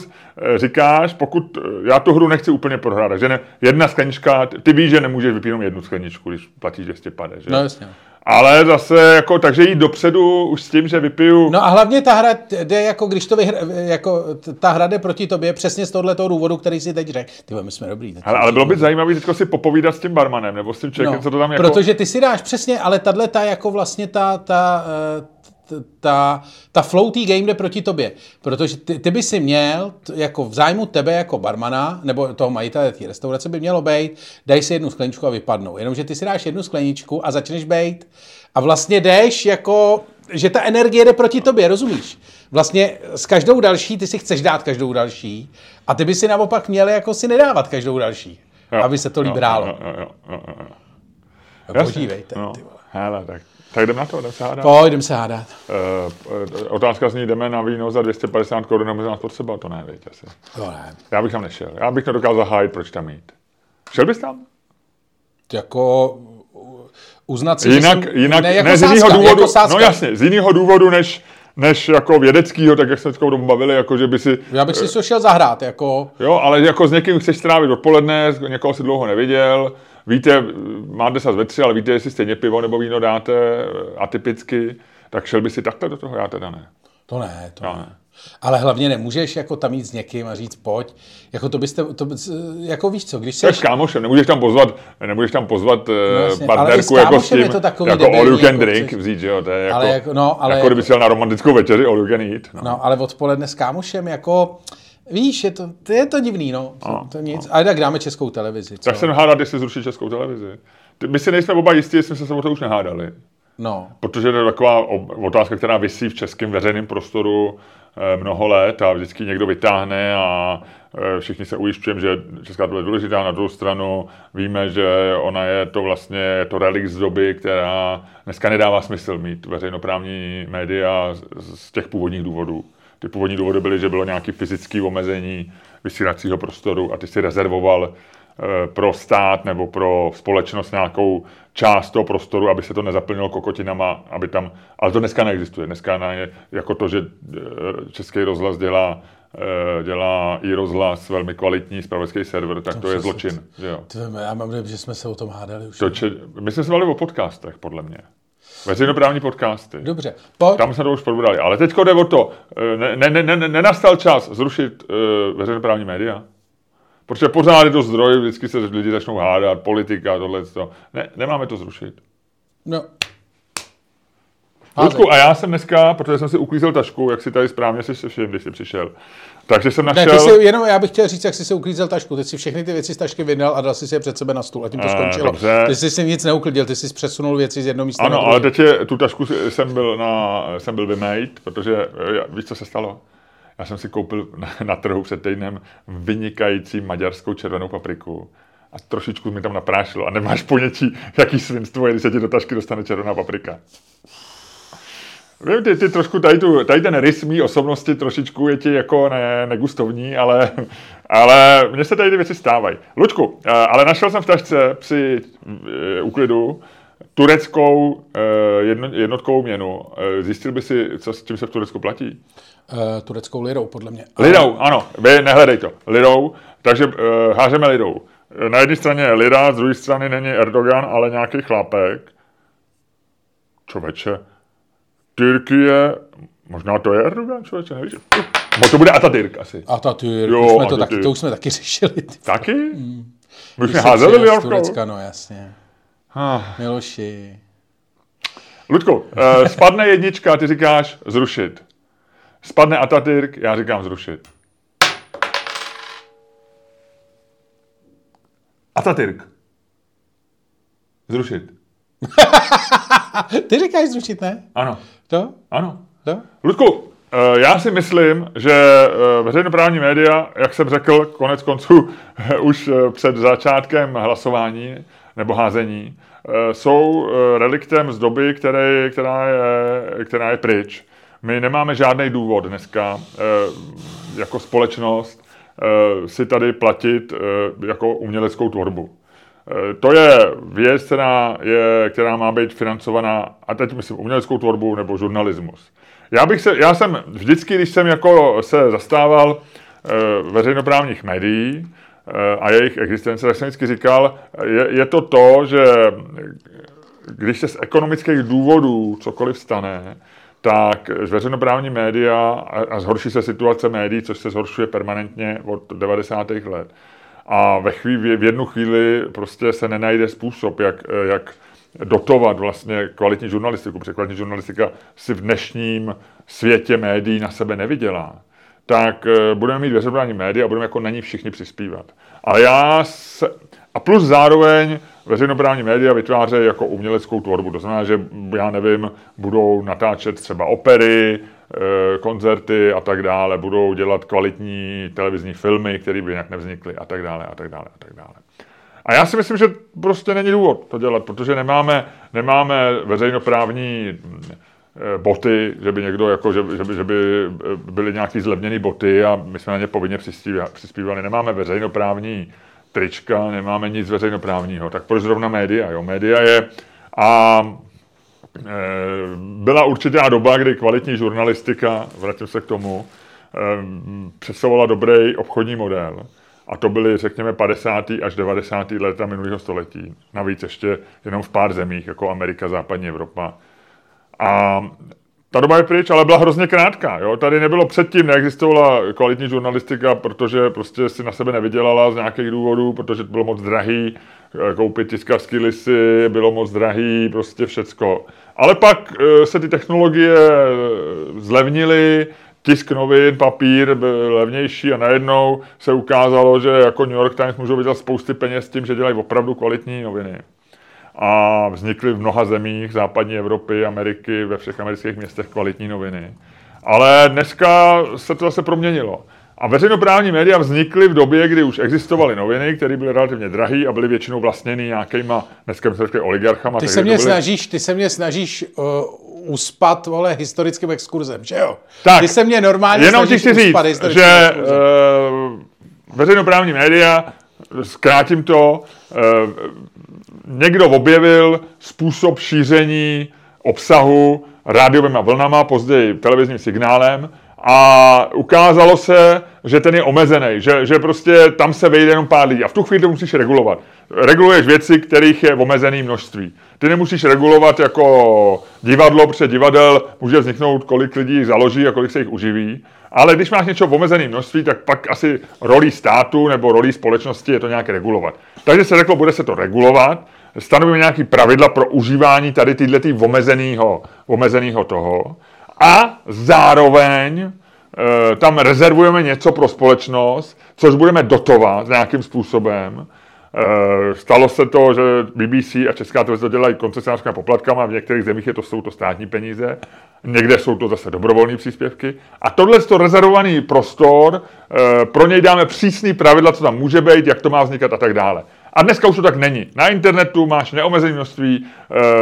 říkáš, pokud, já tu hru nechci úplně prohrát, takže ne, jedna sklenička, ty víš, že nemůžeš vypít jenom jednu skleničku, když platíš dvě stě padesát, že? No jasně. Ale zase, jako, takže jít dopředu už s tím, že vypiju. No a hlavně ta hra jde, jako, když to vyhra, jako, ta hra jde proti tobě přesně z tohoto důvodu, který si teď řekl. Ty my jsme dobrý. Ale, ale bylo by zajímavé teď si popovídat s tím barmanem, nebo s tím člověkem, no, co to tam jako. Protože ty si dáš přesně, ale tahle ta, jako vlastně ta, ta, ta, ta, ta floaty game jde proti tobě. Protože ty, ty by si měl, jako v zájmu tebe jako barmana, nebo toho majitele té restaurace by mělo bejt, daj si jednu skleničku a vypadnou. Jenomže ty si dáš jednu skleničku a začneš bejt a vlastně jdeš jako, že ta energie jde proti tobě, rozumíš? Vlastně s každou další, ty si chceš dát každou další a ty by si naopak měl jako si nedávat každou další, jo, aby se to líb hrálo. Jo, jo, jo, jo, jo. A podívejte, no, ty vole. Hele, tak. Tak jdeme na to, jdeme se hádat. Pojď, jdeme se hádat. E, otázka zní, jdeme na víno za dvě stě padesát korun a můžeme nás potřeba, to ne, věď asi. To ne. Já bych tam nešel, já bych nedokázal hájit, proč tam jít. Šel bys tam? Jako uznat si, jinak, myslím, jinak, ne, jako ne, sázka, z jinýho důvodu, jako no jasně, z jinýho důvodu, než než jako vědeckýho, tak jak jsme takovou dobu bavili, jako že by si. Já bych si to šel zahrát, jako. Jo, ale jako s někým chceš strávit odpoledne, někoho si dlouho neviděl, víte, máte se ve tři, ale víte, jestli stejně pivo nebo víno dáte atypicky, tak šel by si takhle do toho, já teda ne. To ne, to já ne. ne. Ale hlavně nemůžeš jako tam jít s někým a říct pojď, jako to byste, to, jako víš co, když seš. Tak s kámošem, nemůžeš tam pozvat, nemůžeš tam pozvat no, jasně, partnerku jako s tím, je to takový jako all you can drink chceš vzít, že jo, to je jako, ale jako, no, ale jako kdyby jsi jel na romantickou večeři all you can eat. No, no ale odpoledne s kámošem, jako, víš, je to, to, je to divný, no, no to nic, no. Ale tak dáme Českou televizi. Co? Tak se hádat, jestli zruší Českou televizi. My si nejsme oba jistí, jestli jsme se o to už nehádali. No. Protože to je taková otázka, která visí v českém veřejném prostoru mnoho let a vždycky někdo vytáhne a všichni se ujišťujeme, že Česká republika je důležitá. Na druhou stranu víme, že ona je to vlastně je to relikt z doby, která dneska nedává smysl mít veřejnoprávní média z těch původních důvodů. Ty původní důvody byly, že bylo nějaké fyzické omezení vysílacího prostoru a ty si rezervoval pro stát nebo pro společnost nějakou část toho prostoru, aby se to nezaplnilo kokotinama, aby tam... Ale to dneska neexistuje. Dneska je jako to, že Český rozhlas dělá, dělá i rozhlas velmi kvalitní, zpravodajský server, tak to, to je zločin. Tvéme, já mám vědět, že jsme se o tom hádali už. To či, my jsme se bavili o podcastech, podle mě. Veřejnoprávní podcasty. Dobře. Pojď. Tam jsme to už probrali. Ale teď jde o to, ne, ne, ne, ne, nenastal čas zrušit uh, veřejnoprávní média? Protože pořád je to zdroj, vždycky se lidi začnou hádat, politika, tohle, to. Ne, nemáme to zrušit. No. Ludku, a já jsem dneska, protože jsem si uklízel tašku, jak si tady správně si všim, když jsi přišel. Takže jsem našel... Ne, ty jsi, jenom já bych chtěl říct, jak jsi se uklízel tašku. Ty jsi všechny ty věci z tašky vydal a dal jsi si je před sebe na stůl a tím to skončilo. Ne, ty jsi si nic neuklidil, ty jsi přesunul věci z jednoho místa na druhé. Ano, ale teď je, tu tašku jsem byl, na, jsem byl vymejt, protože víš, co se stalo? Já jsem si koupil na trhu před týdnem vynikající maďarskou červenou papriku a trošičku mi tam naprášilo a nemáš ponětí, jaký svinstvo je, když se ti do tašky dostane červená paprika. Vím, ty, ty trošku tady, tu, tady ten rys mý osobnosti trošičku je ti jako ne, negustovní, ale, ale mně se tady ty věci stávají. Luďku, ale našel jsem v tašce při úklidu tureckou jednotkovou měnu. Zjistil by si, co, s čím se v Turecku platí? Uh, tureckou lirou, podle mě. Lirou, ano, vy nehledej to. Lirou, takže uh, hážeme lirou. Na jedné straně je lira, z druhé strany není Erdogan, ale nějaký chlápek. Čověče, Tyrkie, možná to je Erdogan, člověče, nevíš. Bo to bude Atatürk asi. Atatürk, jo, jsme Atatürk. To, taky, to už jsme taky řešili. Taky? Mm. My jsme házeli lirou. Z Turecka, no jasně. Ah. Miloši. Ludku, uh, spadne jednička, ty říkáš zrušit. Spadne Atatürk, já říkám zrušit. Atatürk. Zrušit. Ty říkáš zrušit, ne? Ano. To? Ano. To? Ludku, já si myslím, že veřejnoprávní média, jak jsem řekl, konec konců už před začátkem hlasování nebo házení, jsou reliktem z doby, které, která, je, která je pryč. My nemáme žádný důvod dneska jako společnost si tady platit jako uměleckou tvorbu. To je věc, která, je, která má být financovaná, a teď myslím uměleckou tvorbu nebo žurnalismus. Já, bych se, já jsem vždycky, když jsem jako se zastával veřejnoprávních médií a jejich existence, tak jsem vždycky říkal, je, je to to, že když se z ekonomických důvodů cokoliv stane, tak veřejnoprávní média a zhorší se situace médií, což se zhoršuje permanentně od devadesátých let. A ve chvíli, v jednu chvíli prostě se nenajde způsob, jak, jak dotovat vlastně kvalitní žurnalistiku, protože kvalitní žurnalistika si v dnešním světě médií na sebe nevydělá. Tak budeme mít veřejnoprávní média a budeme jako na ní všichni přispívat. A, já se, a plus zároveň veřejnoprávní média vytvářejí jako uměleckou tvorbu. To znamená, že já nevím, budou natáčet třeba opery, koncerty a tak dále, budou dělat kvalitní televizní filmy, které by jinak nevznikly a tak dále a tak dále a tak dále. A já si myslím, že prostě není důvod to dělat, protože nemáme, nemáme veřejnoprávní boty, že by někdo jako, že, že, by, že by byly nějaký zlevněný boty a my jsme na ně povinně přispívali. Nemáme veřejnoprávní trička, nemáme nic veřejnoprávního, tak proč zrovna média, jo? Média je a e, byla určitá doba, kdy kvalitní žurnalistika, vrátím se k tomu, e, představovala dobrý obchodní model. A to byly, řekněme, padesátá až devadesátá leta minulého století. Navíc ještě jenom v pár zemích, jako Amerika, západní Evropa. A ta doba je pryč, ale byla hrozně krátká. Jo? Tady nebylo předtím, neexistovala kvalitní žurnalistika, protože prostě si na sebe nevydělala z nějakých důvodů, protože bylo moc drahý koupit tiskařský listy, bylo moc drahý, prostě všecko. Ale pak se ty technologie zlevnily, tisk novin, papír byl levnější a najednou se ukázalo, že jako New York Times můžou vydělat spousty peněz tím, že dělají opravdu kvalitní noviny. A vznikly v mnoha zemích západní Evropy, Ameriky, ve všech amerických městech kvalitní noviny. Ale dneska se to zase proměnilo. A veřejnoprávní média vznikly v době, kdy už existovaly noviny, které byly relativně drahé a byly většinou vlastněny nějakýma, dneska bychom řekli, oligarchama. Ty se mě byly... snažíš, ty se mě snažíš uh, uspat, vole, historickým exkurzem, že jo? Tak, ty se mě normálně jenom snažíš uspat říct, historickým že, exkurzem. Uh, veřejnoprávní média, zkrátím to, uh, někdo objevil způsob šíření obsahu rádiovými vlnama, později televizním signálem, a ukázalo se, že ten je omezený, že, že prostě tam se vejde jenom pár lidí. A v tu chvíli to musíš regulovat. Reguluješ věci, kterých je omezené množství. Ty nemusíš regulovat jako divadlo, protože divadel může vzniknout, kolik lidí založí a kolik se jich uživí. Ale když máš něco v omezeném množství, tak pak asi rolí státu nebo rolí společnosti je to nějak regulovat. Takže se řeklo, bude se to regulovat. Stanovíme nějaké pravidla pro užívání tady tyhletý omezenýho, omezenýho toho. A zároveň e, tam rezervujeme něco pro společnost, což budeme dotovat nějakým způsobem. E, stalo se to, že B B C a Česká televize dělají koncesionářskými poplatkama, v některých zemích je to, jsou to státní peníze, někde jsou to zase dobrovolné příspěvky. A tohle je to rezervovaný prostor, e, pro něj dáme přísný pravidla, co tam může být, jak to má vznikat a tak dále. A dneska už to tak není. Na internetu máš neomezené množství,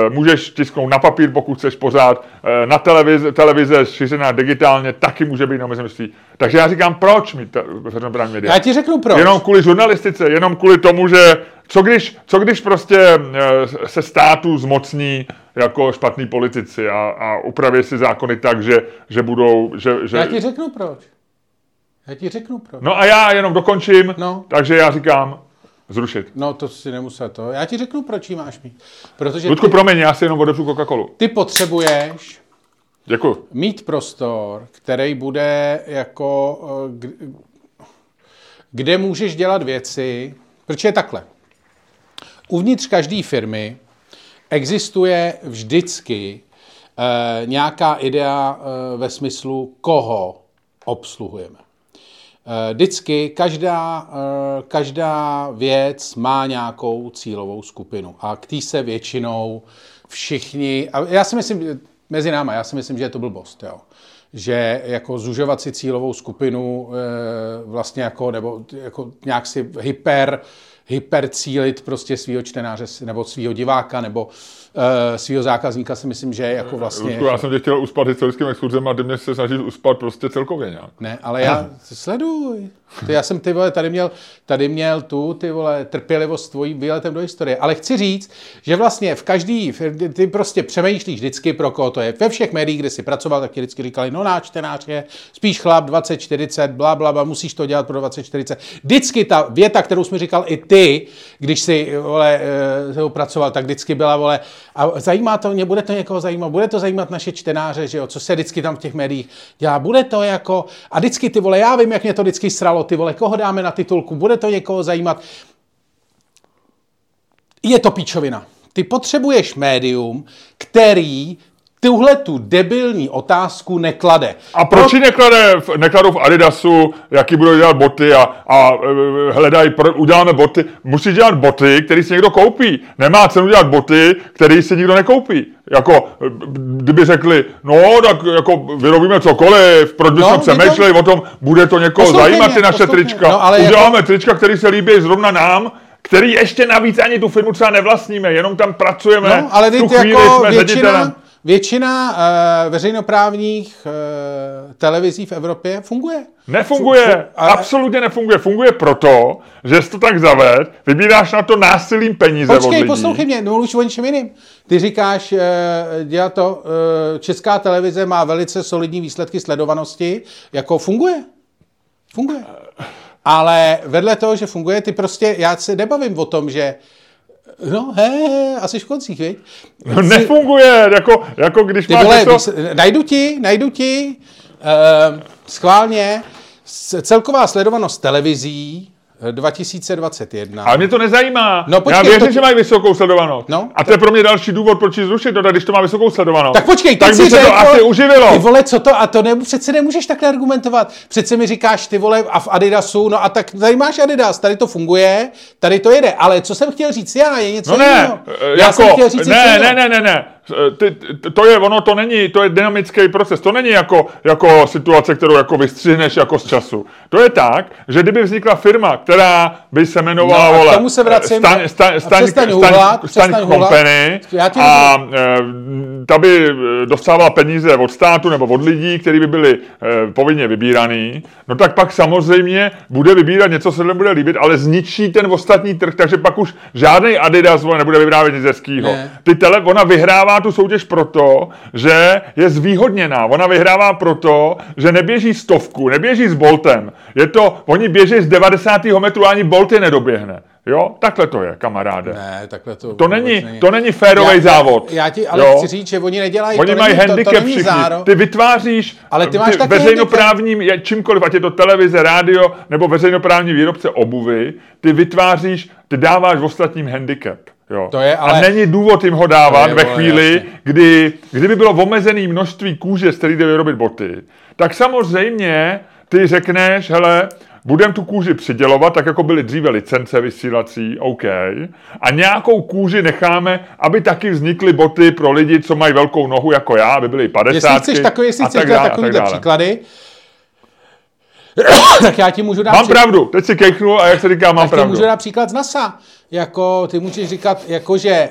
e, můžeš tisknout na papír, pokud chceš pořád, e, na televize, televize šířená digitálně taky může být neomezené množství. Takže já říkám, proč mi veřejnoprávní média? Já ti řeknu proč. Jenom kvůli žurnalistice, jenom kvůli tomu, že co když, co když prostě e, se státu zmocní jako špatní politici a, a upraví si zákony tak, že, že budou... Že, že... Já ti řeknu proč. Já ti řeknu proč. No a já jenom dokončím, no. Takže já říkám... Zrušit. No to si nemusel to. Já ti řeknu, proč jí máš mít. Protože Ludku, ty, promiň, já si jenom odepřu Coca-Colu. Ty potřebuješ Děkuju. mít prostor, který bude jako, kde můžeš dělat věci, protože je takhle. Uvnitř každé firmy existuje vždycky eh, nějaká idea eh, ve smyslu, koho obsluhujeme. Vždycky každá, každá věc má nějakou cílovou skupinu a k tý se většinou všichni, a já si myslím, mezi náma, já si myslím, že je to blbost, jo. Že jako zužovat si cílovou skupinu vlastně jako, nebo jako nějak si hyper, hypercílit prostě svýho čtenáře nebo svýho diváka nebo uh, svýho zákazníka si myslím, že jako vlastně... Ludku, já jsem tě chtěl uspat historickým exkurzem a ty mě se snažíš uspat prostě celkově nějak. Ne, ale já sleduj. To já jsem, ty vole, tady měl, tady měl tu, ty vole, trpělivost s tvojím výletem do historie. Ale chci říct, že vlastně v každý, ty prostě přemýšlíš vždycky, pro koho to je. Ve všech médiích, kde jsi pracoval, tak ti vždycky říkali, no náš čtenář je spíš chlap dvacet čtyřicet, bla, bla, bla, musíš to dělat pro dvacet čtyřicet. Vždycky ta věta, kterou jsi mi říkal i ty, když jsi, vole, pracoval, tak vždycky byla, vole, a zajímá to mě, bude to někoho zajímat, bude to zajímat naše čtenáře, že jo, co se vždycky tam v těch médiích dělá, bude to jako, a vždycky ty vole, já vím, jak mě to vždycky sralo, ty vole, koho dáme na titulku, bude to někoho zajímat. Je to píčovina. Ty potřebuješ médium, který tuhle tu debilní otázku neklade. A proč ji neklade, nekladou v Adidasu, jaký budou dělat boty a, a hledají, uděláme boty. Musíš dělat boty, které si někdo koupí. Nemá cenu dělat boty, které si nikdo nekoupí. Jako, kdyby řekli, no, tak jako vyrobíme cokoliv, proč bychom no, přemýšleli to... o tom, bude to někoho postupně zajímat, ty naše postupně. Trička. No, uděláme jako... trička, které se líbí zrovna nám, který ještě navíc ani tu firmu třeba nevlastníme, jenom tam pracujeme, no, ale tu chvíli jako jsme většina... Většina uh, veřejnoprávních uh, televizí v Evropě funguje. Nefunguje, fu- fu- ale... absolutně nefunguje. Funguje proto, že jsi to tak zaved, vybíráš na to násilím peníze Počkej, od lidí. Počkej, poslouchej mě, nemluvíš o ničem jiným. Ty říkáš, uh, dělá to, uh, Česká televize má velice solidní výsledky sledovanosti, jako funguje. Funguje. Ale vedle toho, že funguje, ty prostě, já se nebavím o tom, že No, hé, hé, asi v koncích, viď? No, nefunguje, jako, jako když ty máš vole, něco... Vys- najdu ti, najdu ti, uh, schválně, s- celková sledovanost televizí dva tisíce dvacet jedna. Ale mě to nezajímá. No, počkej, já věřím, to... že mají vysokou sledovanost. No, a to je pro mě další důvod, proč ji zrušit, no, když to má vysokou sledovanost. Tak počkej, tak by se řekl, to asi uživilo. Ty vole, co to? A to ne, přece nemůžeš takhle argumentovat. Přece mi říkáš, ty vole, a v Adidasu, no a tak tady máš Adidas, tady to funguje, tady to jede. Ale co jsem chtěl říct já, je něco no, jiného. Ne, já jako, jsem chtěl říct ne, ne, ne, ne, ne. Ty, to je, ono to není, to je dynamický proces, to není jako, jako situace, kterou jako vystřihneš jako z času. To je tak, že kdyby vznikla firma, která by se jmenovala, no, vole, tomu se vracím, staň, staň, staň, staň, hulat, staň company a ta by dostávala peníze od státu nebo od lidí, kteří by byli eh, povinně vybíraný, no tak pak samozřejmě bude vybírat něco, co se bude líbit, ale zničí ten ostatní trh, takže pak už žádnej Adidas vole, nebude vybrávat nic hezkýho. Ty tele, ona vyhrává tu soutěž proto, že je zvýhodněná. Ona vyhrává proto, že neběží stovku, neběží s Boltem. Je to, oni běží z devadesátého metru a ani Bolt je nedoběhne. Jo? Takhle to je, kamaráde. Ne, takhle to... To není, není. To není férovej já, závod. Já ti ale jo? chci říct, že oni nedělají... Oni mají handicap všichni. Záro. Ty vytváříš ale ty máš ty veřejnoprávním, čímkoliv, ať je to televize, rádio, nebo veřejnoprávní výrobce obuvy, ty vytváříš, ty dáváš ostatním handicap. Jo. To je, ale... A není důvod jim ho dávat je, ve chvíli, kdy, kdyby bylo omezené množství kůže, z který jde vyrobit boty, tak samozřejmě ty řekneš, hele, budeme tu kůži přidělovat, tak jako byly dříve licence vysílací, OK, a nějakou kůži necháme, aby taky vznikly boty pro lidi, co mají velkou nohu jako já, aby byly padesátky a tak dále. Jestli chceš takovýhle příklady, tak já ti můžu dát... Mám při... pravdu, teď si kechnul a jak se říká, mám tak pravdu. Tak ti můžu dát příklad z NASA. Jako, ty můžeš říkat, jakože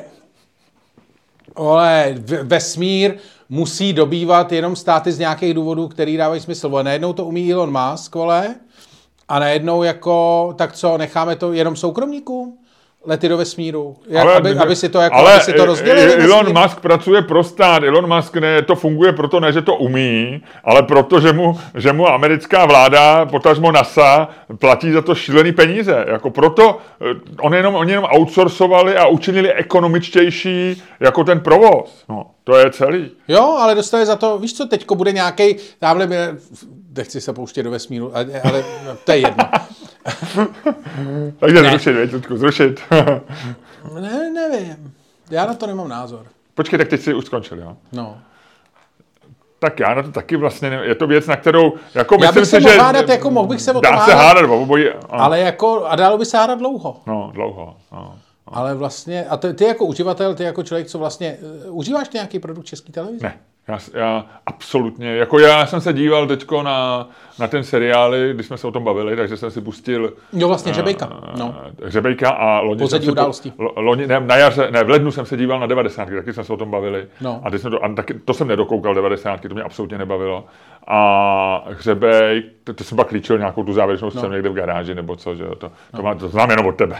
ole, vesmír musí dobývat jenom státy z nějakých důvodů, který dávají smysl. Vole, najednou to umí Elon Musk, vole, a najednou jako, tak co, necháme to jenom soukromníkům? Lety do vesmíru. Jak, ale, aby, aby si to, jako, ale aby si to rozdělili. Elon Musk pracuje pro stát. Elon Musk ne, to funguje proto, ne, že to umí, ale proto, že mu, že mu americká vláda, potažmo NASA, platí za to šílený peníze. Jako proto on jenom, oni jenom outsourcovali a učinili ekonomičtější jako ten provoz. No, to je celý. Jo, ale dostali za to, víš co, teďko bude nějakej, tamhle mě, nechci se pouštět do vesmíru, ale, ale to je jedno. Takže ne. zrušit, věď, Ludku, zrušit. Ne, nevím. Já na to nemám názor. Počkej, tak teď jsi už skončil, jo? No. Tak já na to taky vlastně nevím. Je to věc, na kterou... Jako já bych se mohl hádat, jako mohl bych se o tom hádat. Dá se hádat, obojí. Ale jako, a dalo by se hádat dlouho. No, dlouho, no. Ale vlastně, a ty, ty jako uživatel, ty jako člověk, co vlastně, uh, užíváš nějaký produkt České televize? Ne, já, já absolutně, jako já jsem se díval teďko na, na ten seriály, když jsme se o tom bavili, takže jsem si pustil... Jo, vlastně Řebejka, no. Řebejka a loni... Pozadí událostí. Loni, ne, na jaře, ne, v lednu jsem se díval na devadesátky, taky jsme se o tom bavili. No. A, to, a taky, to jsem nedokoukal devadesátky, to mě absolutně nebavilo. A Řebejk, to, to jsem pak klíčil nějakou tu závěrečnou scénu no. někde v garáži nebo co, že to, to, no. to znám jenom od tebe.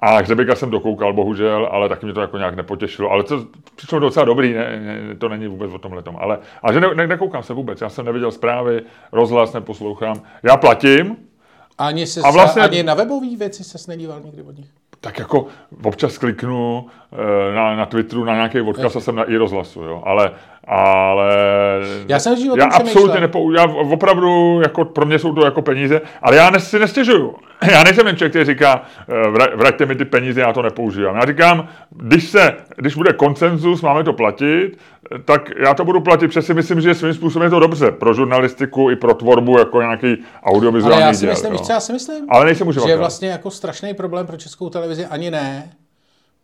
A Hřebejka jsem dokoukal, bohužel, ale taky mě to jako nějak nepotěšilo. Ale to přišlo docela dobrý, ne, ne, to není vůbec o tomhletom. Ale, ale že ne, nekoukám se vůbec, já jsem neviděl zprávy, rozhlas neposlouchám. Já platím. Ani, se a vlastně, ani na webové věci ses nedíval nikdy od nich? Tak jako občas kliknu na, na Twitteru na nějaký odkaz a jsem na i rozhlasu, jo. Ale, ale já, jsem já absolutně nepou... Já opravdu, jako, pro mě jsou to jako peníze, ale já si nestěžuju. Já nejsem jen člověk, který říká, vraťte mi ty peníze, já to nepoužívám. Já říkám, když, se, když bude konsenzus, máme to platit, tak já to budu platit, přesně myslím, že svým způsobem je to dobře pro žurnalistiku i pro tvorbu jako nějaký audiovizuální ale já si děl, myslím, víš, já si myslím, ale nejsem uživatel. Že je vlastně jako strašný problém pro Českou televizi, ani ne,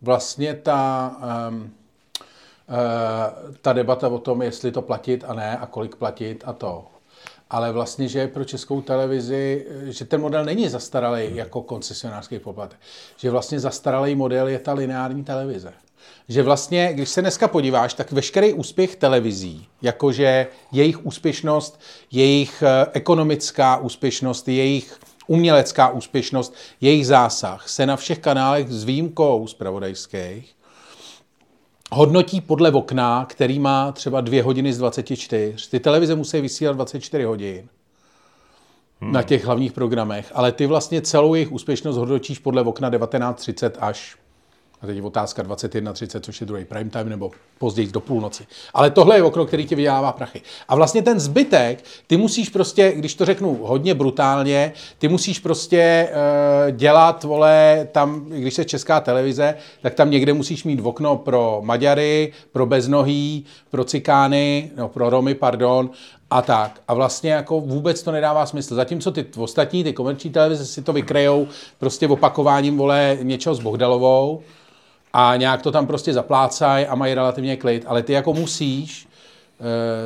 vlastně ta, um, uh, ta debata o tom, jestli to platit a ne a kolik platit a to. Ale vlastně, že pro Českou televizi, že ten model není zastaralý jako koncesionářský poplatek. Že vlastně zastaralý model je ta lineární televize. Že vlastně, když se dneska podíváš, tak veškerý úspěch televizí, jakože jejich úspěšnost, jejich ekonomická úspěšnost, jejich umělecká úspěšnost, jejich zásah se na všech kanálech s výjimkou zpravodajských hodnotí podle okna, který má třeba dvě hodiny z dvacet čtyři. Ty televize musí vysílat dvacet čtyři hodin hmm. na těch hlavních programech, ale ty vlastně celou jejich úspěšnost hodnotíš podle okna devatenáct třicet až, a teď je otázka dvacet jedna třicet, což je druhý prime time, nebo později do půlnoci. Ale tohle je okno, který ti vydělává prachy. A vlastně ten zbytek, ty musíš prostě, když to řeknu hodně brutálně, ty musíš prostě e, dělat, vole, tam, když se Česká televize, tak tam někde musíš mít okno pro Maďary, pro beznohý, pro Cikány, no pro Romy, pardon, a tak. A vlastně jako vůbec to nedává smysl. Zatímco ty ostatní, ty komerční televize si to vykrejou prostě opakováním, vole, něčeho s Bohdalovou, a nějak to tam prostě zaplácají a mají relativně klid, ale ty jako musíš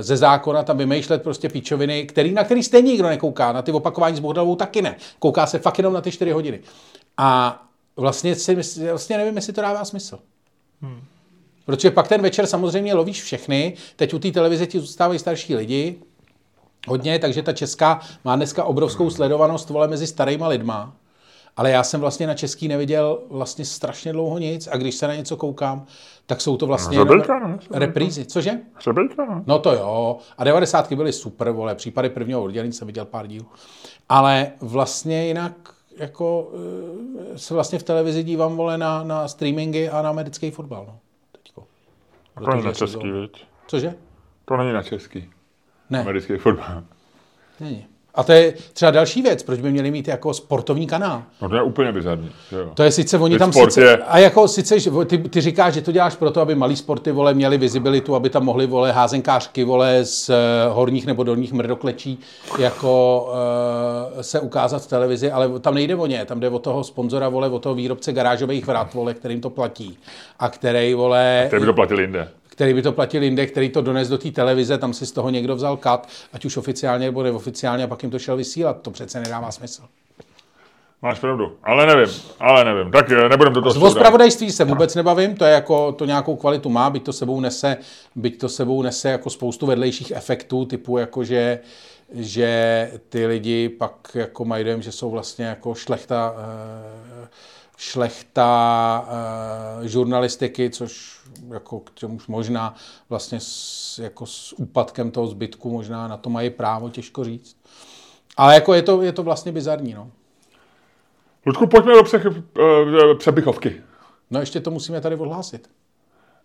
ze zákona tam vymýšlet prostě píčoviny, který, na který stejně nikdo nekouká, na ty opakování s Bohdalovou taky ne. Kouká se fakt jenom na ty čtyři hodiny. A vlastně, si, vlastně nevím, jestli to dává smysl. Hmm. Protože pak ten večer samozřejmě lovíš všechny, teď u té televize ti zůstávají starší lidi, hodně, takže ta česká má dneska obrovskou sledovanost, vole, mezi starýma lidma, ale já jsem vlastně na český neviděl vlastně strašně dlouho nic a když se na něco koukám, tak jsou to vlastně Řebelka, reprízy. Cože? Řebelka. No to jo. A devadesátky byly super, vole, případy prvního oddělení jsem viděl pár dílů. Ale vlastně jinak jako se vlastně v televizi dívám, vole, na, na streamingy a na americký fotbal, no. Teďko. A to není na český, viď? Cože? To není na český. Ne. Americký fotbal. Není. A to je třeba další věc, proč by měli mít jako sportovní kanál. No to je úplně bizarní. Jo. To je sice oni Teď tam sice je... a jako sice ty, ty říkáš, že to děláš proto, aby malí sporty, vole, měli vizibilitu, aby tam mohli, vole, házenkářky, vole, z horních nebo dolních mrdoklečí jako e, se ukázat v televizi, ale tam nejde o ně, tam jde o toho sponzora, vole, o toho výrobce garážových vrat, vole, kterým to platí. A který, vole, který by to platil jinde. který by to platil jinde, který to dones do té televize, tam si z toho někdo vzal kat, ať už oficiálně nebo neoficiálně, a pak jim to šel vysílat. To přece nedává smysl. Máš pravdu, ale nevím, ale nevím. Tak nebudem do toho stoudat. O zpravodajství se vůbec nebavím, to je jako, to nějakou kvalitu má, byť to sebou nese, byť to sebou nese jako spoustu vedlejších efektů, typu jako, že, že ty lidi pak jako mají dojem, že jsou vlastně jako šlechta, šlechta žurnalistiky, což jako k čemu už možná vlastně s, jako s úpadkem toho zbytku možná na to mají právo, těžko říct. Ale jako je to, je to vlastně bizarní, no. Ludku, pojďme do pře- přepichovky. No ještě to musíme tady odhlásit.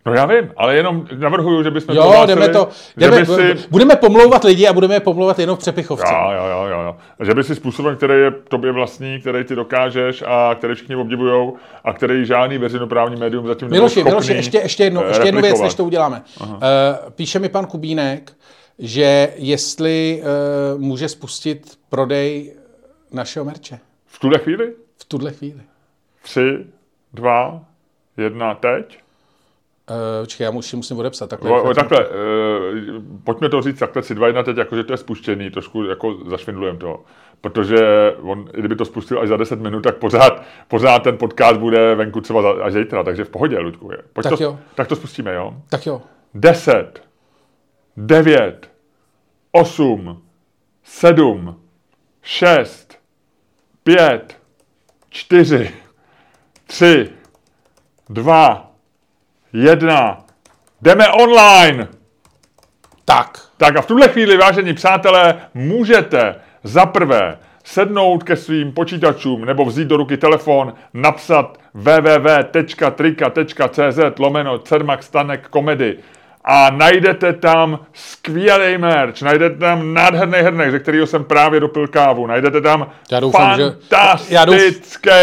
No já vím, ale jenom navrhuju, že bychom jo, to hlásili. Jdeme to, jdeme, si... budeme pomlouvat lidi a budeme je pomlouvat jenom v přepichovce. Jo, jo, jo, jo. Že by si způsobem, který je tobě vlastní, který ty dokážeš a který všichni obdivujou a který žádný veřejnoprávní médium zatím nebyl schopný replikovat. Miloši, ještě, ještě, jednu, ještě jednu věc, než to uděláme. Uh, píše mi pan Kubínek, že jestli uh, může spustit prodej našeho merče. V tuhle chvíli? V tuhle chvíli. Tři, dva, jedna, teď. Uh, čekaj, já musím, musím odepsat. Takhle, o, o, takhle uh, pojďme to říct takhle si dva jedna teď, jakože to je spuštěný, trošku jako zašvindlujem toho. Protože on, kdyby to spustil až za deset minut, tak pořád, pořád ten podcast bude venku třeba až zítra, takže v pohodě, Luďku. Pojď tak, to, jo. Tak to spustíme, jo? Tak jo. deset, devět, osm, sedm, šest, pět, čtyři, tři, dva, jedna. Jdeme online! Tak. Tak a v tuhle chvíli, vážení přátelé, můžete zaprvé sednout ke svým počítačům nebo vzít do ruky telefon, napsat www tečka trika tečka cz lomeno Cermak Stanek Komedy a najdete tam skvělý merch, najdete tam nádherný hrnek, ze kterého jsem právě dopil kávu, najdete tam já doufám, fantastický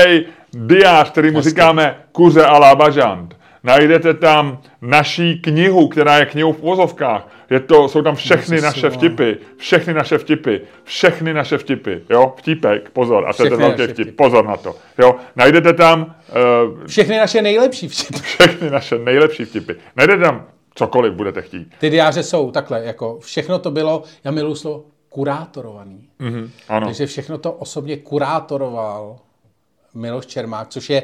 že... douf... diář, který mu říkáme Kuře a Lábažant. Najdete tam naší knihu, která je knihou v uvozovkách. Je to, jsou tam všechny naše vtipy. Všechny naše vtipy. Všechny naše vtipy. Jo? Vtípek, pozor. A to je ten velký vtip. Pozor na to. Jo? Najdete tam... Uh, všechny naše nejlepší vtipy. Všechny naše nejlepší vtipy. Najdete tam cokoliv budete chtít. Ty diáře jsou takhle, jako všechno to bylo, já miluji slovo, kurátorovaný. Mm-hmm, ano. Takže všechno to osobně kurátoroval Miloš Čermák, což je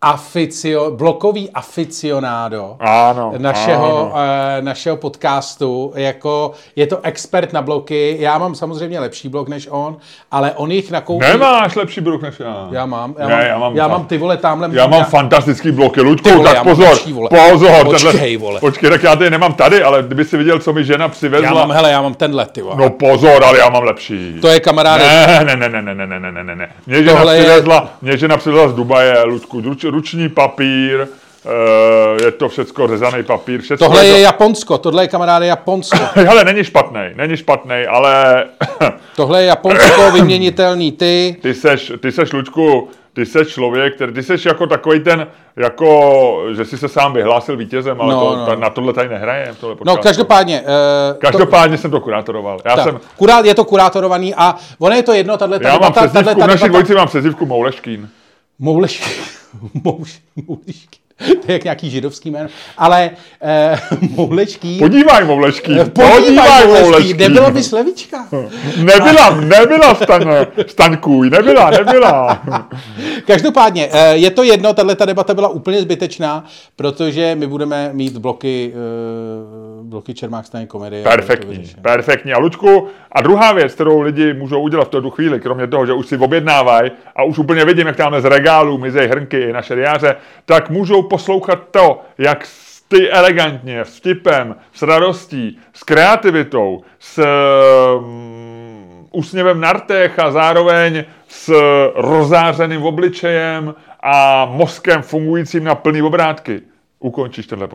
Aficio, blokový aficionádo ano, našeho, ano. Uh, našeho podcastu. Jako, je to expert na bloky. Já mám samozřejmě lepší blok než on, ale on jich nakoupí... Nemáš lepší blok než já. Já mám. Já, ne, mám, já, mám, já mám ty vole tamhle... Já mám já... fantastický bloky, Luďku, vole, tak pozor. Lepší, vole. Pozor. Počkej, vole. Počkej, tak já tady nemám tady, ale kdyby si viděl, co mi žena přivezla... Já mám, hele, já mám tenhle, ty vole. No pozor, ale já mám lepší. To je kamaráde. Ne, ne, ne, ne, ne, ne, ne, ne, ne. Mě žena přivezla, je... mě žena přivezla z Dubaje, Luďku, ruční papír, je to všecko řezaný papír. Všecko tohle je do... Japonsko, tohle je kamaráde Japonsko. Hele, není špatnej, není špatnej, ale... tohle je Japonsko, vyměnitelný ty. Ty seš, ty seš, Luďku, ty seš člověk, který, ty seš jako takovej ten, jako, že jsi se sám vyhlásil vítězem, ale no, to, no. Ta, na tohle tady nehrajem. Tohle no, každopádně. Uh, každopádně to... jsem to kurátoroval. Já jsem... Kurát, je to kurátorovaný a ono je to jedno, tato debata. Já mám přezívku, v naší dvojici mám přezívku Mouleškín. Mouleškín. Mouš, moulišky. To je jak nějaký židovský jméno. Ale eh, moulečký... Podívaj moulečký. Podívaj, podívaj moulečký. Nebyla by slevička. Nebyla, nebyla stan, stankuj. Nebyla, nebyla. Každopádně, eh, je to jedno, tato debata byla úplně zbytečná, protože my budeme mít bloky... Eh, bloky Čermák stane komedie. Perfektní, perfektní. A Lučku, a druhá věc, kterou lidi můžou udělat v tu chvíli, kromě toho, že už si objednávají a už úplně vidím, jak tam z regálů mizejí hrnky na šeriáře, tak můžou poslouchat to, jak ty elegantně, s tipem, s radostí, s kreativitou, s um, úsměvem na rtech a zároveň s rozářeným obličejem a mozkem fungujícím na plný obrátky ukončíš tenhle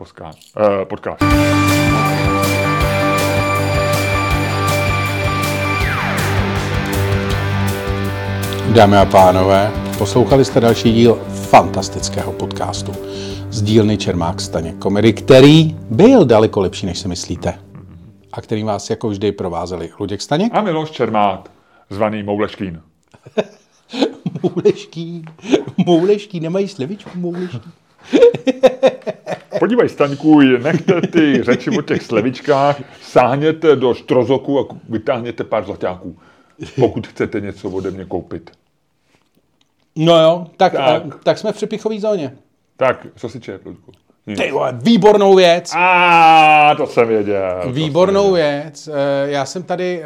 podcast. Dámy a pánové, poslouchali jste další díl fantastického podcastu z dílny Čermák Staně komedy, který byl daleko lepší, než si myslíte. A který vás jako vždy provázeli Luděk Staněk a Miloš Čermák, zvaný Mouleškín. Mouleškín, Mouleškín, nemají slivičku Mouleškín. Podívej, Staňkuj, nechte ty řeči o těch slevičkách, sáhněte do štrozoku a vytáhněte pár zlaťáků, pokud chcete něco ode mě koupit. No jo, tak, tak. A, tak jsme v přepichové zóně. Tak, co si čet, Ludku? Ty vole, výbornou věc. A to jsem věděl. Výbornou jsem věděl. věc. Já jsem tady...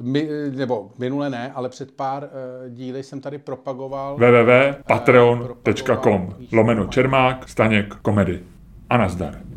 My, nebo minule ne, ale před pár uh, díly jsem tady propagoval www tečka patreon tečka com lomeno Čermák Staněk komedy. A nazdar.